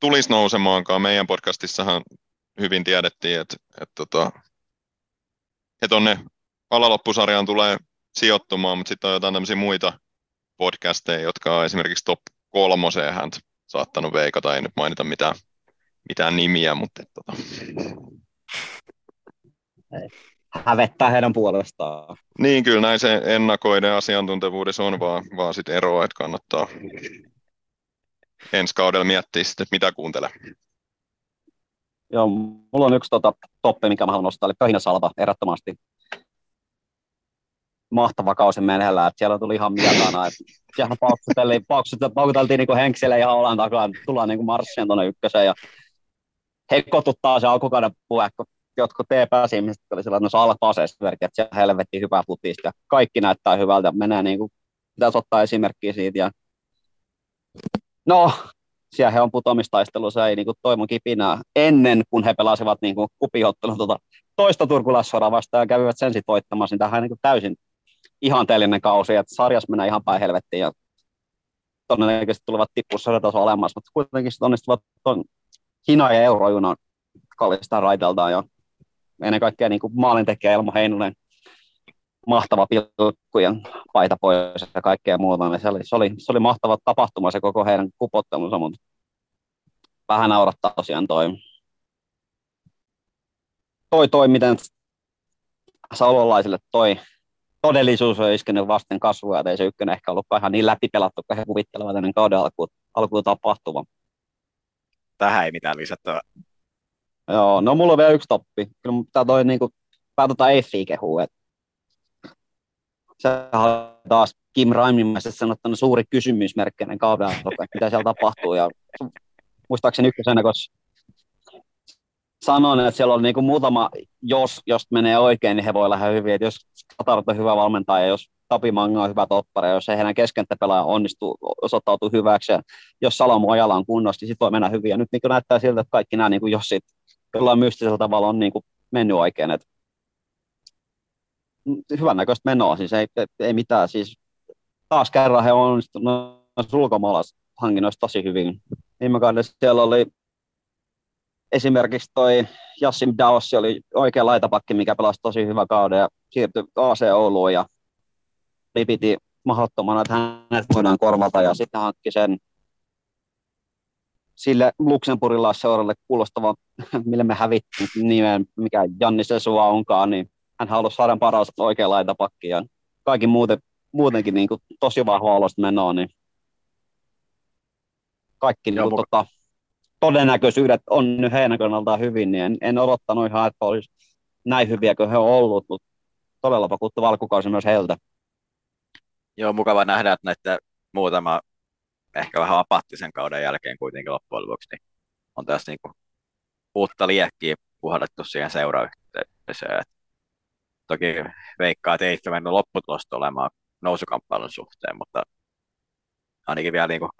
tulisi nousemaankaan. Meidän podcastissahan hyvin tiedettiin, että tuonne alaloppusarjaan tulee sijoittumaan, mutta sitten on jotain tämmöisiä muita podcasteja, jotka on esimerkiksi top 3 hän saattanut veikata, ei nyt mainita mitään nimiä, mutta hävettää heidän puolestaan. Niin, kyllä näin se ennakoiden asiantuntevuudessa on vaan sit eroa, että kannattaa ensi kaudella miettiä sitten, mitä kuuntelee. Joo, mulla on yksi toppi, mikä mä haluan nostaa, eli Pöhinä-Salpa, ehdottomasti. Mahtava kausi menellä, että siellä tuli ihan mieltana, että siellä paukuteltiin niin henksille ihan olan takaa, tullaan niin marssien tuonne ykköseen, ja he kotuttaa se alkukauden puhekko, jotkut TPS-ihmiset oli sillä, että no Salpaa se esimerkki, että siellä helvetti hyvää futista, kaikki näyttää hyvältä, menee niin kuin, pitäisi ottaa esimerkkiä siitä, ja no, siellä he on putomistaistelussa, ei niin kuin toimon kipinää, ennen kuin he pelasivat niin kuin kupiottelun toista turkulaissoraa vastaan, ja kävivät sen sitten voittamaan, niin tämähän on niin täysin ihanteellinen kausi, että sarjassa mennään ihan päin helvettiin, ja todennäköisesti tulevat tippua sarjatasoa alemmas, mutta kuitenkin sitten onnistuvat tuon Hina- ja Eurojunan kallistaan raiteltaan, ja ennen kaikkea niin kuin maalintekijä Elmo Heinonen, mahtava pilkku ja paita pois ja kaikkea muuta, ja se oli mahtava tapahtuma se koko heidän kupottelunsa, mutta vähän naurattaa tosiaan toi miten salolaisille toi todellisuus on iskenyt vasten kasvua, että ei se ykkönen ehkä ollutkaan ihan niin läpipelattu, kun he kuvittelevat ennen kauden alkuun tapahtuvan. Tähän ei mitään lisättävää. Joo, no mulla on vielä yksi toppi. Kyllä mun pitää toi niinku, päätetään EIFiä kehuu. Sehän on taas Kim Raimimäisesti sanottuna suuri kysymysmerkkinen kauden alkuun, mitä siellä tapahtuu. Ja muistaakseni ykkösenä, koska sanoin, että siellä on niinku muutama, jos menee oikein, niin he voi lähteä hyvin. Et jos Katarot on hyvä valmentaja, jos Tapimanga on hyvä toppari, jos heidän keskenttäpelaaja onnistuu, osoittautuu hyväksi, ja jos Salomo Ojala on kunnossa, niin sitten voi mennä hyvin. Ja nyt niinku näyttää siltä, että kaikki nämä, niinku, jos sitten jollain mystisellä tavalla on niinku mennyt oikein. Et hyvännäköistä menoa, siis ei mitään. Siis taas kerran he on onnistunut ulkomaalaishankinnoissa tosi hyvin. Viime kaudella siellä oli esimerkiksi toi Jassim Daossi oli oikea laitapakki, mikä pelasi tosi hyvä kauden ja siirtyi AC Ouluun ja piti mahdottomana, että hänet voidaan korvata ja sitten hankki sen sille luxemburgilaisseuralle kuulostava, millä me hävittiin nimen, mikä Janni Sesua onkaan, niin hän halusi saada paras oikea laitapakki ja kaikki muutenkin niin kuin tosi vahva olosta menoa, niin kaikki niin kuin, todennäköisyydet on nyt heidän kannaltaan hyvin, niin en odottanut ihan, että olisi näin hyviä kuin he on ollut, mutta todella vakuuttava alkukausi myös heiltä. Joo, mukava nähdä, että näitä muutama ehkä vähän apaattisen kauden jälkeen kuitenkin loppujen lopuksi, niin on taas niin kuin uutta liekkiä puhallettu siihen seurayhteisöön. Toki veikkaa, että ei mennyt lopputulosta olemaan nousukamppailun suhteen, mutta ainakin vielä niin kuin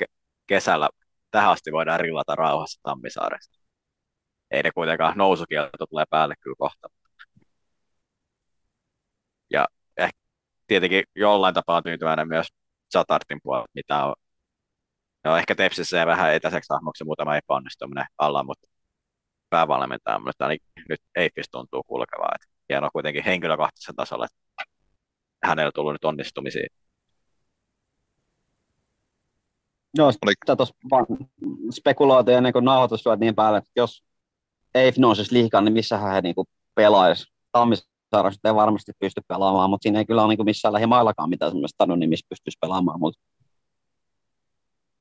kesällä tähän asti voidaan rillata rauhassa Tammisaaresta. Ei ne kuitenkaan nousukielto tulee päälle kyllä kohta. Ja ehkä tietenkin jollain tapaa tyytyväinen myös Satartin puolella, mitä on. No, ehkä Tepsissä ja vähän etäiseksi hahmoksi muutama epäonnistuminen alla, mutta päävalmentaja, mutta ainakin nyt EIFissä tuntuu kulkevaa. Hienoa kuitenkin henkilökohtaisen tasolla, että hänellä on tullut nyt onnistumisia. Joo, sitä tuossa vaan spekuloitiin ennen kuin nauhoitus syöt niin päälle, että jos EIF nousisi liigaan, niin missähän he niinku pelaisi. Tammisaara ei varmasti pysty pelaamaan, mutta siinä ei kyllä ole niinku missään lähimaillakaan mitään sellaista niin missä pystyisi pelaamaan. Mutta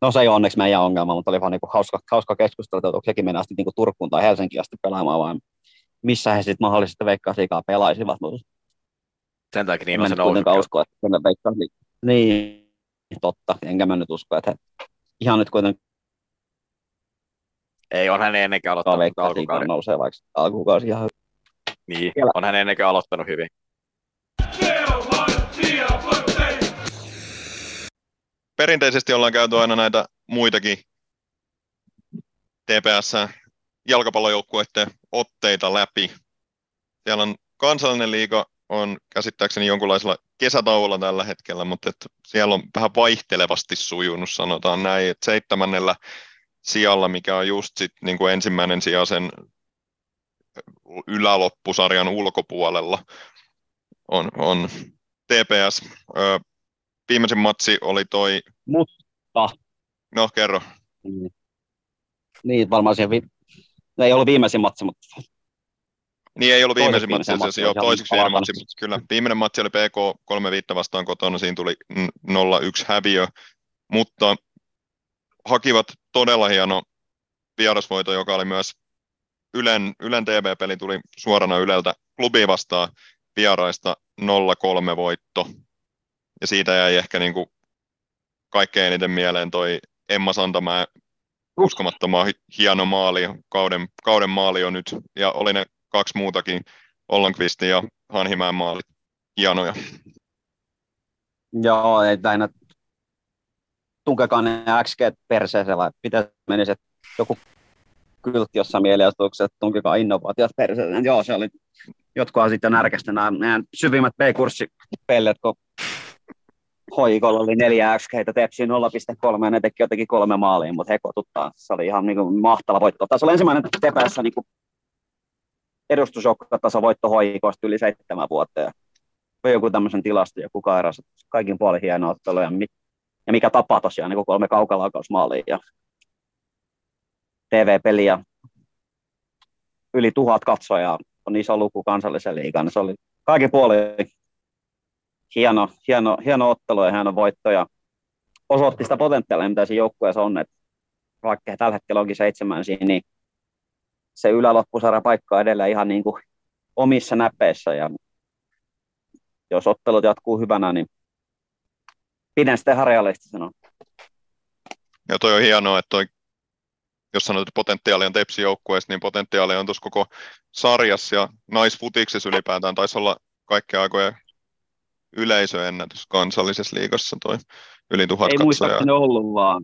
no se ei ole onneksi meidän ongelma, mutta oli vaan niinku hauska keskustelu, että onko sekin mennä asti niinku Turkuun tai Helsinkiin asti pelaamaan, vai missä he sitten mahdollisesti Veikkausliigaa pelaisivat. Sen takia niin on se nousu. En usko, että Veikkausliigaa. Niin, totta. Enkä mä nyt usko, että ihan nyt kuitenkin. Ei, on hän ennenkin aloittanut alkukauden. Nousee vaikka alkukausi ihan hyvin. Niin, on hän ennenkin aloittanut hyvin. Perinteisesti ollaan käyty aina näitä muitakin TPS-jalkapallojoukkueiden otteita läpi. Siellä on kansallinen liiga, on käsittääkseni jonkunlaisella kesätauolla tällä hetkellä, mutta siellä on vähän vaihtelevasti sujunut, sanotaan näin, että 7. sijalla, mikä on just sit, niin kuin ensimmäinen sija sen yläloppusarjan ulkopuolella, on TPS. Viimeisen matsi oli toi. Mutta. No, kerro. Niin, varmaan siihen. Ei ollut viimeisin matsi, mutta. Niin, ei ollut viimeisin matsi. Joo, toiseksi viimeinen matsi. Kyllä, viimeinen matsi oli PK 3-5 vastaan kotona. Siinä tuli 0-1 häviö. Mutta hakivat todella hieno vierasvoito, joka oli myös Ylen TV-peli. Tuli suorana Yleltä klubi vastaan vieraista 0-3 voitto. Ja siitä jäi ehkä niin kuin kaikkein eniten mieleen toi Emma Santamäen uskomattoman hieno maali, kauden maali on nyt, ja oli ne kaksi muutakin, Ollankvistin ja Hanhimäen maalit, hienoja. Joo, ei aina tunkekaan ne XG perseeseen, vai pitäisi menisi, että joku kyltti jossain mielenostuksessa, että tunkekaan innovaatiot perseeseen. Joo, se oli jotkut sitten närkästä nämä syvimmät B-kurssipellet, kun HJK:lla oli 4 XG:tä, Tepsi 0.3 ja ne teki jotenkin 3 maalia, mutta he kotuttaa. Se oli ihan niin kuin mahtava voitto. Tässä oli ensimmäinen TPS niin edustusjoukkotaso voitto HJK:sta yli 7 vuotta. Voi joku tämmöisen tilasto, joku kairas. Kaikin puolin hieno ottelu ja mikä tapa tosiaan, niin 3 kaukalaukausmaalia ja TV-peli ja yli 1000 katsojaa on iso luku kansallisen liigan. Se oli kaikin puolin. Hieno ottelu ja hieno voitto ja osoitti sitä potentiaalia, mitä siinä joukkueessa on, että vaikka he tällä hetkellä onkin 7 siinä, niin se yläloppusarja paikkaa edelleen ihan niin kuin omissa näpeissä ja jos ottelut jatkuu hyvänä, niin pidän sitä ihan realistisena. Ja toi on hienoa, että toi, jos sanotaan, että potentiaali on Tepsin joukkueessa, niin potentiaali on tuossa koko sarjassa ja naisfutiksessa ylipäätään taisi olla kaikkien aikojen yleisöennätys kansallisessa liigassa toi yli 1000 katsojaa. Ei muistaakseni ollut vaan.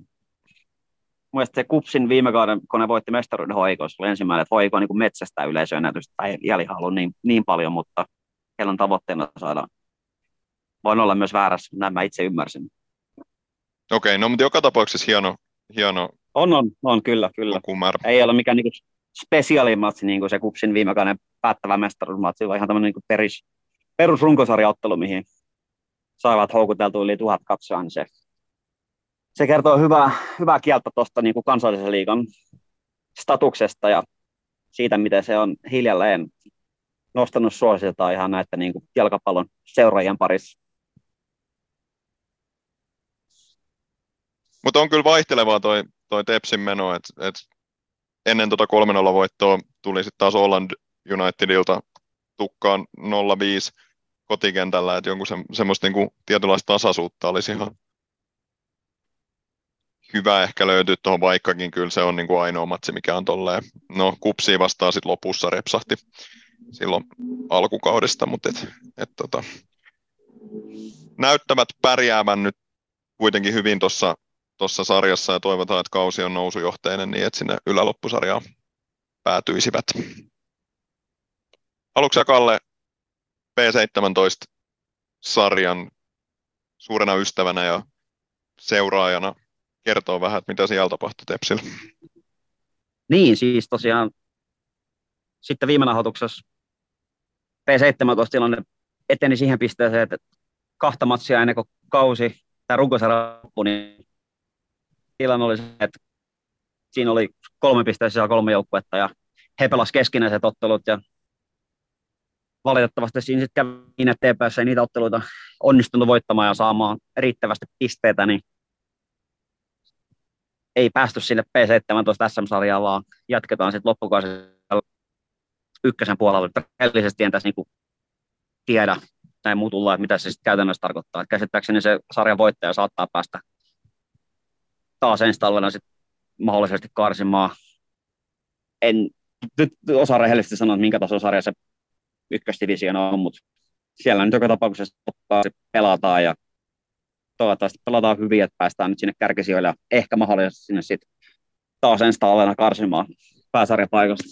Mielestäni se Kupsin viime kauden, kun ne voitti mestaruuden HJK:ssa, oli ensimmäinen, että HJK niin metsästää yleisöennätystä. Tai jäljellä ollut niin paljon, mutta heillä on tavoitteena saada. Voin olla myös väärässä, näin mä itse ymmärsin. Okei, no mutta joka tapauksessa hieno. On kyllä. Lukumäärä. Ei ole mikään niin spesiaalimatsi, niin kuin se Kupsin viime kauden päättävä mestaruusmatsi, vaan ihan tämmöinen niin perusrunkosarjaottelu, mihin saivat houkuteltua yli 1000 katsojaa, niin se kertoo hyvää kieltä tuosta niin kuin kansallisen liigan statuksesta ja siitä, miten se on hiljalleen nostanut suosiota ihan näitä niin kuin jalkapallon seuraajien parissa. Mutta on kyllä vaihtelevaa toi Tepsin meno, että ennen tota 3-0 voittoa tuli sitten taas Holland Unitedilta tukkaan 0-5 kotikentällä, että jonkun semmoista niinku tietynlaista tasaisuutta olisi ihan hyvä ehkä löytyy tuohon, vaikkakin kyllä se on niinku ainoa matsi, mikä on tolleen, no Kupsia vastaan sitten lopussa repsahti silloin alkukaudesta, mutta näyttävät pärjäävän nyt kuitenkin hyvin tuossa sarjassa ja toivotaan, että kausi on nousujohteinen niin, että sinne yläloppusarjaan päätyisivät. Haluatko sä, Kalle, P17-sarjan suurena ystävänä ja seuraajana kertoo vähän, mitä siellä tapahtui Tepsillä? Niin, siis tosiaan sitten viime nauhoituksessa P17-tilanne eteni siihen pisteeseen, että 2 matsia ennen kuin kausi tai runkosarja loppui, niin tilanne oli se, että siinä oli 3 pisteessä 3 joukkuetta ja he pelasivat keskinäiset ottelut ja valitettavasti siinä sitten kävi niin, että TPS ei niitä otteluita onnistunut voittamaan ja saamaan riittävästi pisteitä, niin ei päästy sinne P17 SM-sarjaan, vaan jatketaan sitten loppukaudella ykkösen puolella. Rehellisesti en tässä niinku tiedä näin muutulla, että mitä se sitten käytännössä tarkoittaa. Käsittääkseni se sarjan voittaja saattaa päästä taas ensi talvena sitten mahdollisesti karsimaan. En nyt osaa rehellisesti sanoa, minkä tason sarja se ykkösdivisioona on, mutta siellä nyt joka tapauksessa pelataan ja toivottavasti pelataan hyvin, että päästään nyt sinne kärkisijoille ja ehkä mahdollisesti sinne sitten taas ensi talvena karsimaan pääsarjapaikasta.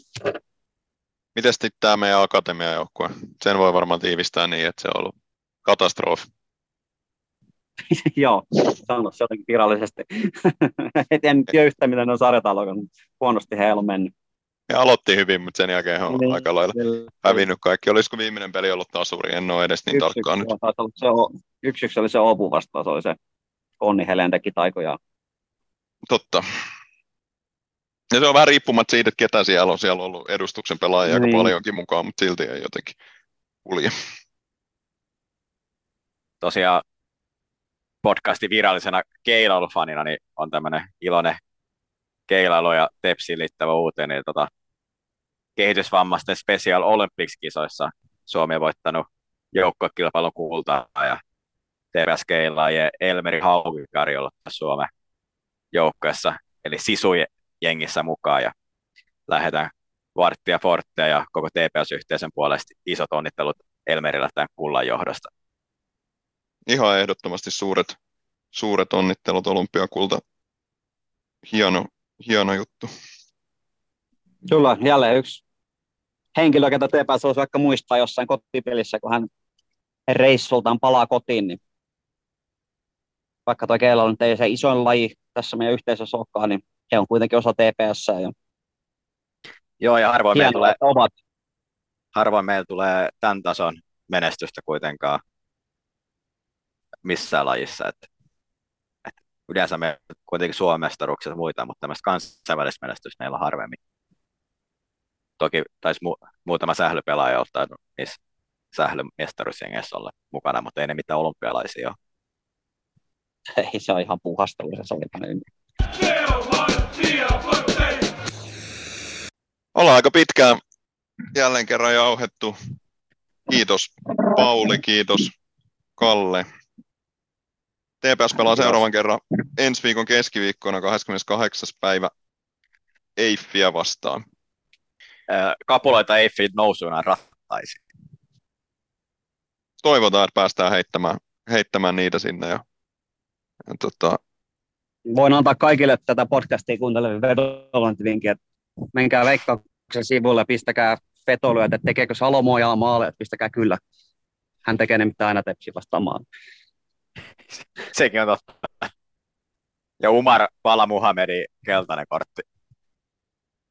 Miten sitten tämä meidän akatemiajoukkue? Sen voi varmaan tiivistää niin, että se on ollut katastrofi. Joo, sano se jotenkin virallisesti. En tiedä yhtään, miten ne on sarjataulua, mutta huonosti heillä on mennyt. He aloitti hyvin, mutta sen jälkeen he on aika lailla hävinnyt kaikki. Olisiko viimeinen peli ollut tasuri? En ole edes niin tarkkaan nyt. 1-1 oli se Obu vastaan, se oli se Onni Helen teki taikoja. Totta. Ja se on vähän riippumatta siitä, että ketä siellä on. Siellä on ollut edustuksen pelaajia aika paljonkin mukaan, mutta silti ei jotenkin kulje. Tosiaan podcastin virallisena keilailufanina niin on tämmöinen iloinen keilailu ja Tepsiin liittävä uuteen. Niin kehitysvammaisten Special Olympics-kisoissa Suomi on voittanut joukkokilpailun kultaa ja TPS-keilaajien Elmeri Haukikari on Suomen joukkueessa, eli sisujengissä mukaan. Ja lähdetään Vartti ja Forteen ja koko TPS-yhteisön puolesta isot onnittelut Elmerillä tämän kullan johdosta. Ihan ehdottomasti suuret onnittelut, olympiakulta. Hieno juttu. Kyllä, jälleen yksi henkilö, ketä TPS olisi vaikka muistaa jossain kotipelissä, kun hän reissultaan palaa kotiin. Niin vaikka tuo keilailu nyt ei se isoin laji tässä meidän yhteisössä olekaan, niin he on kuitenkin osa TPS. Ja joo, ja harvoin meillä tulee tämän tason menestystä kuitenkaan missään lajissa. Että yleensä me kuitenkin Suomen mestaruuksia muita, mutta tämmöistä kansainvälistä menestystä meillä on harvemmin. Toki taisi muutama sählypelaaja ottaa niissä sählymestaruusjengeissä olla mukana, mutta ei ne mitään olympialaisia ole. Ei, se on ihan puuhastelu, se oli. Ollaan aika pitkään jälleen kerran jauhettu. Kiitos Pauli, kiitos Kalle. TPS pelaa seuraavan kerran ensi viikon keskiviikkona 28. päivä EIFiä vastaan. Kapuloita EIFiin nousuina rattaisiin. Toivotaan, että päästään heittämään niitä sinne. Voin antaa kaikille tätä podcastia kuunteleville vedonlyöntivinkin, että menkää Veikkauksen sivuille, pistäkää vetolyöt, että tekeekö Salomoja maalle, että pistäkää kyllä. Hän tekee ne, mitä aina Tepsi vastaamaan. Sekin on totta. Ja Umar Palamuhamedin keltainen kortti.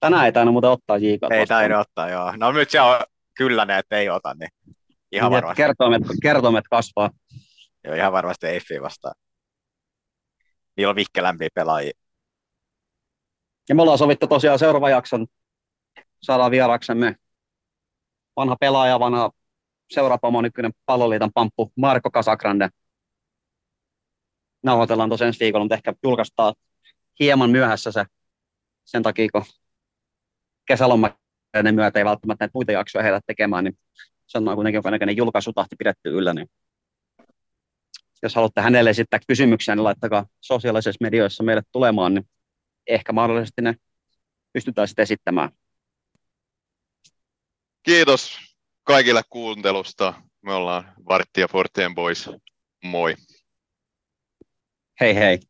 Tänään ei tainnut muuten ottaa JJK:ta. Ei tainnut ottaa, joo. No nyt se on kyllä ne, että ei ota, niin ihan varmasti. Kertoimet kasvaa. Joo, ihan varmasti EIFiä vastaan. Niillä on vihkelämpiä pelaajia. Ja me ollaan sovittu tosiaan seuraavan jakson. Saadaan vieraksemme vanha pelaaja, vanha seurapamo, nykyinen Palloliiton pamppu Marko Casagrande. Nauhoitellaan tosiaan ensi viikolla, mutta ehkä julkaistaan hieman myöhässä se sen takia, kun kesälomaiden myötä ei välttämättä näitä muita jaksoja heitä tekemään, niin se on kuitenkin jonkinnäköinen julkaisutahti pidetty yllä. Niin jos haluatte hänelle esittää kysymyksiä, niin laittakaa sosiaalisessa medioissa meille tulemaan, niin ehkä mahdollisesti ne pystytään sitten esittämään. Kiitos kaikille kuuntelusta. Me ollaan Vartti ja Forteen Boys. Moi. Hei hei.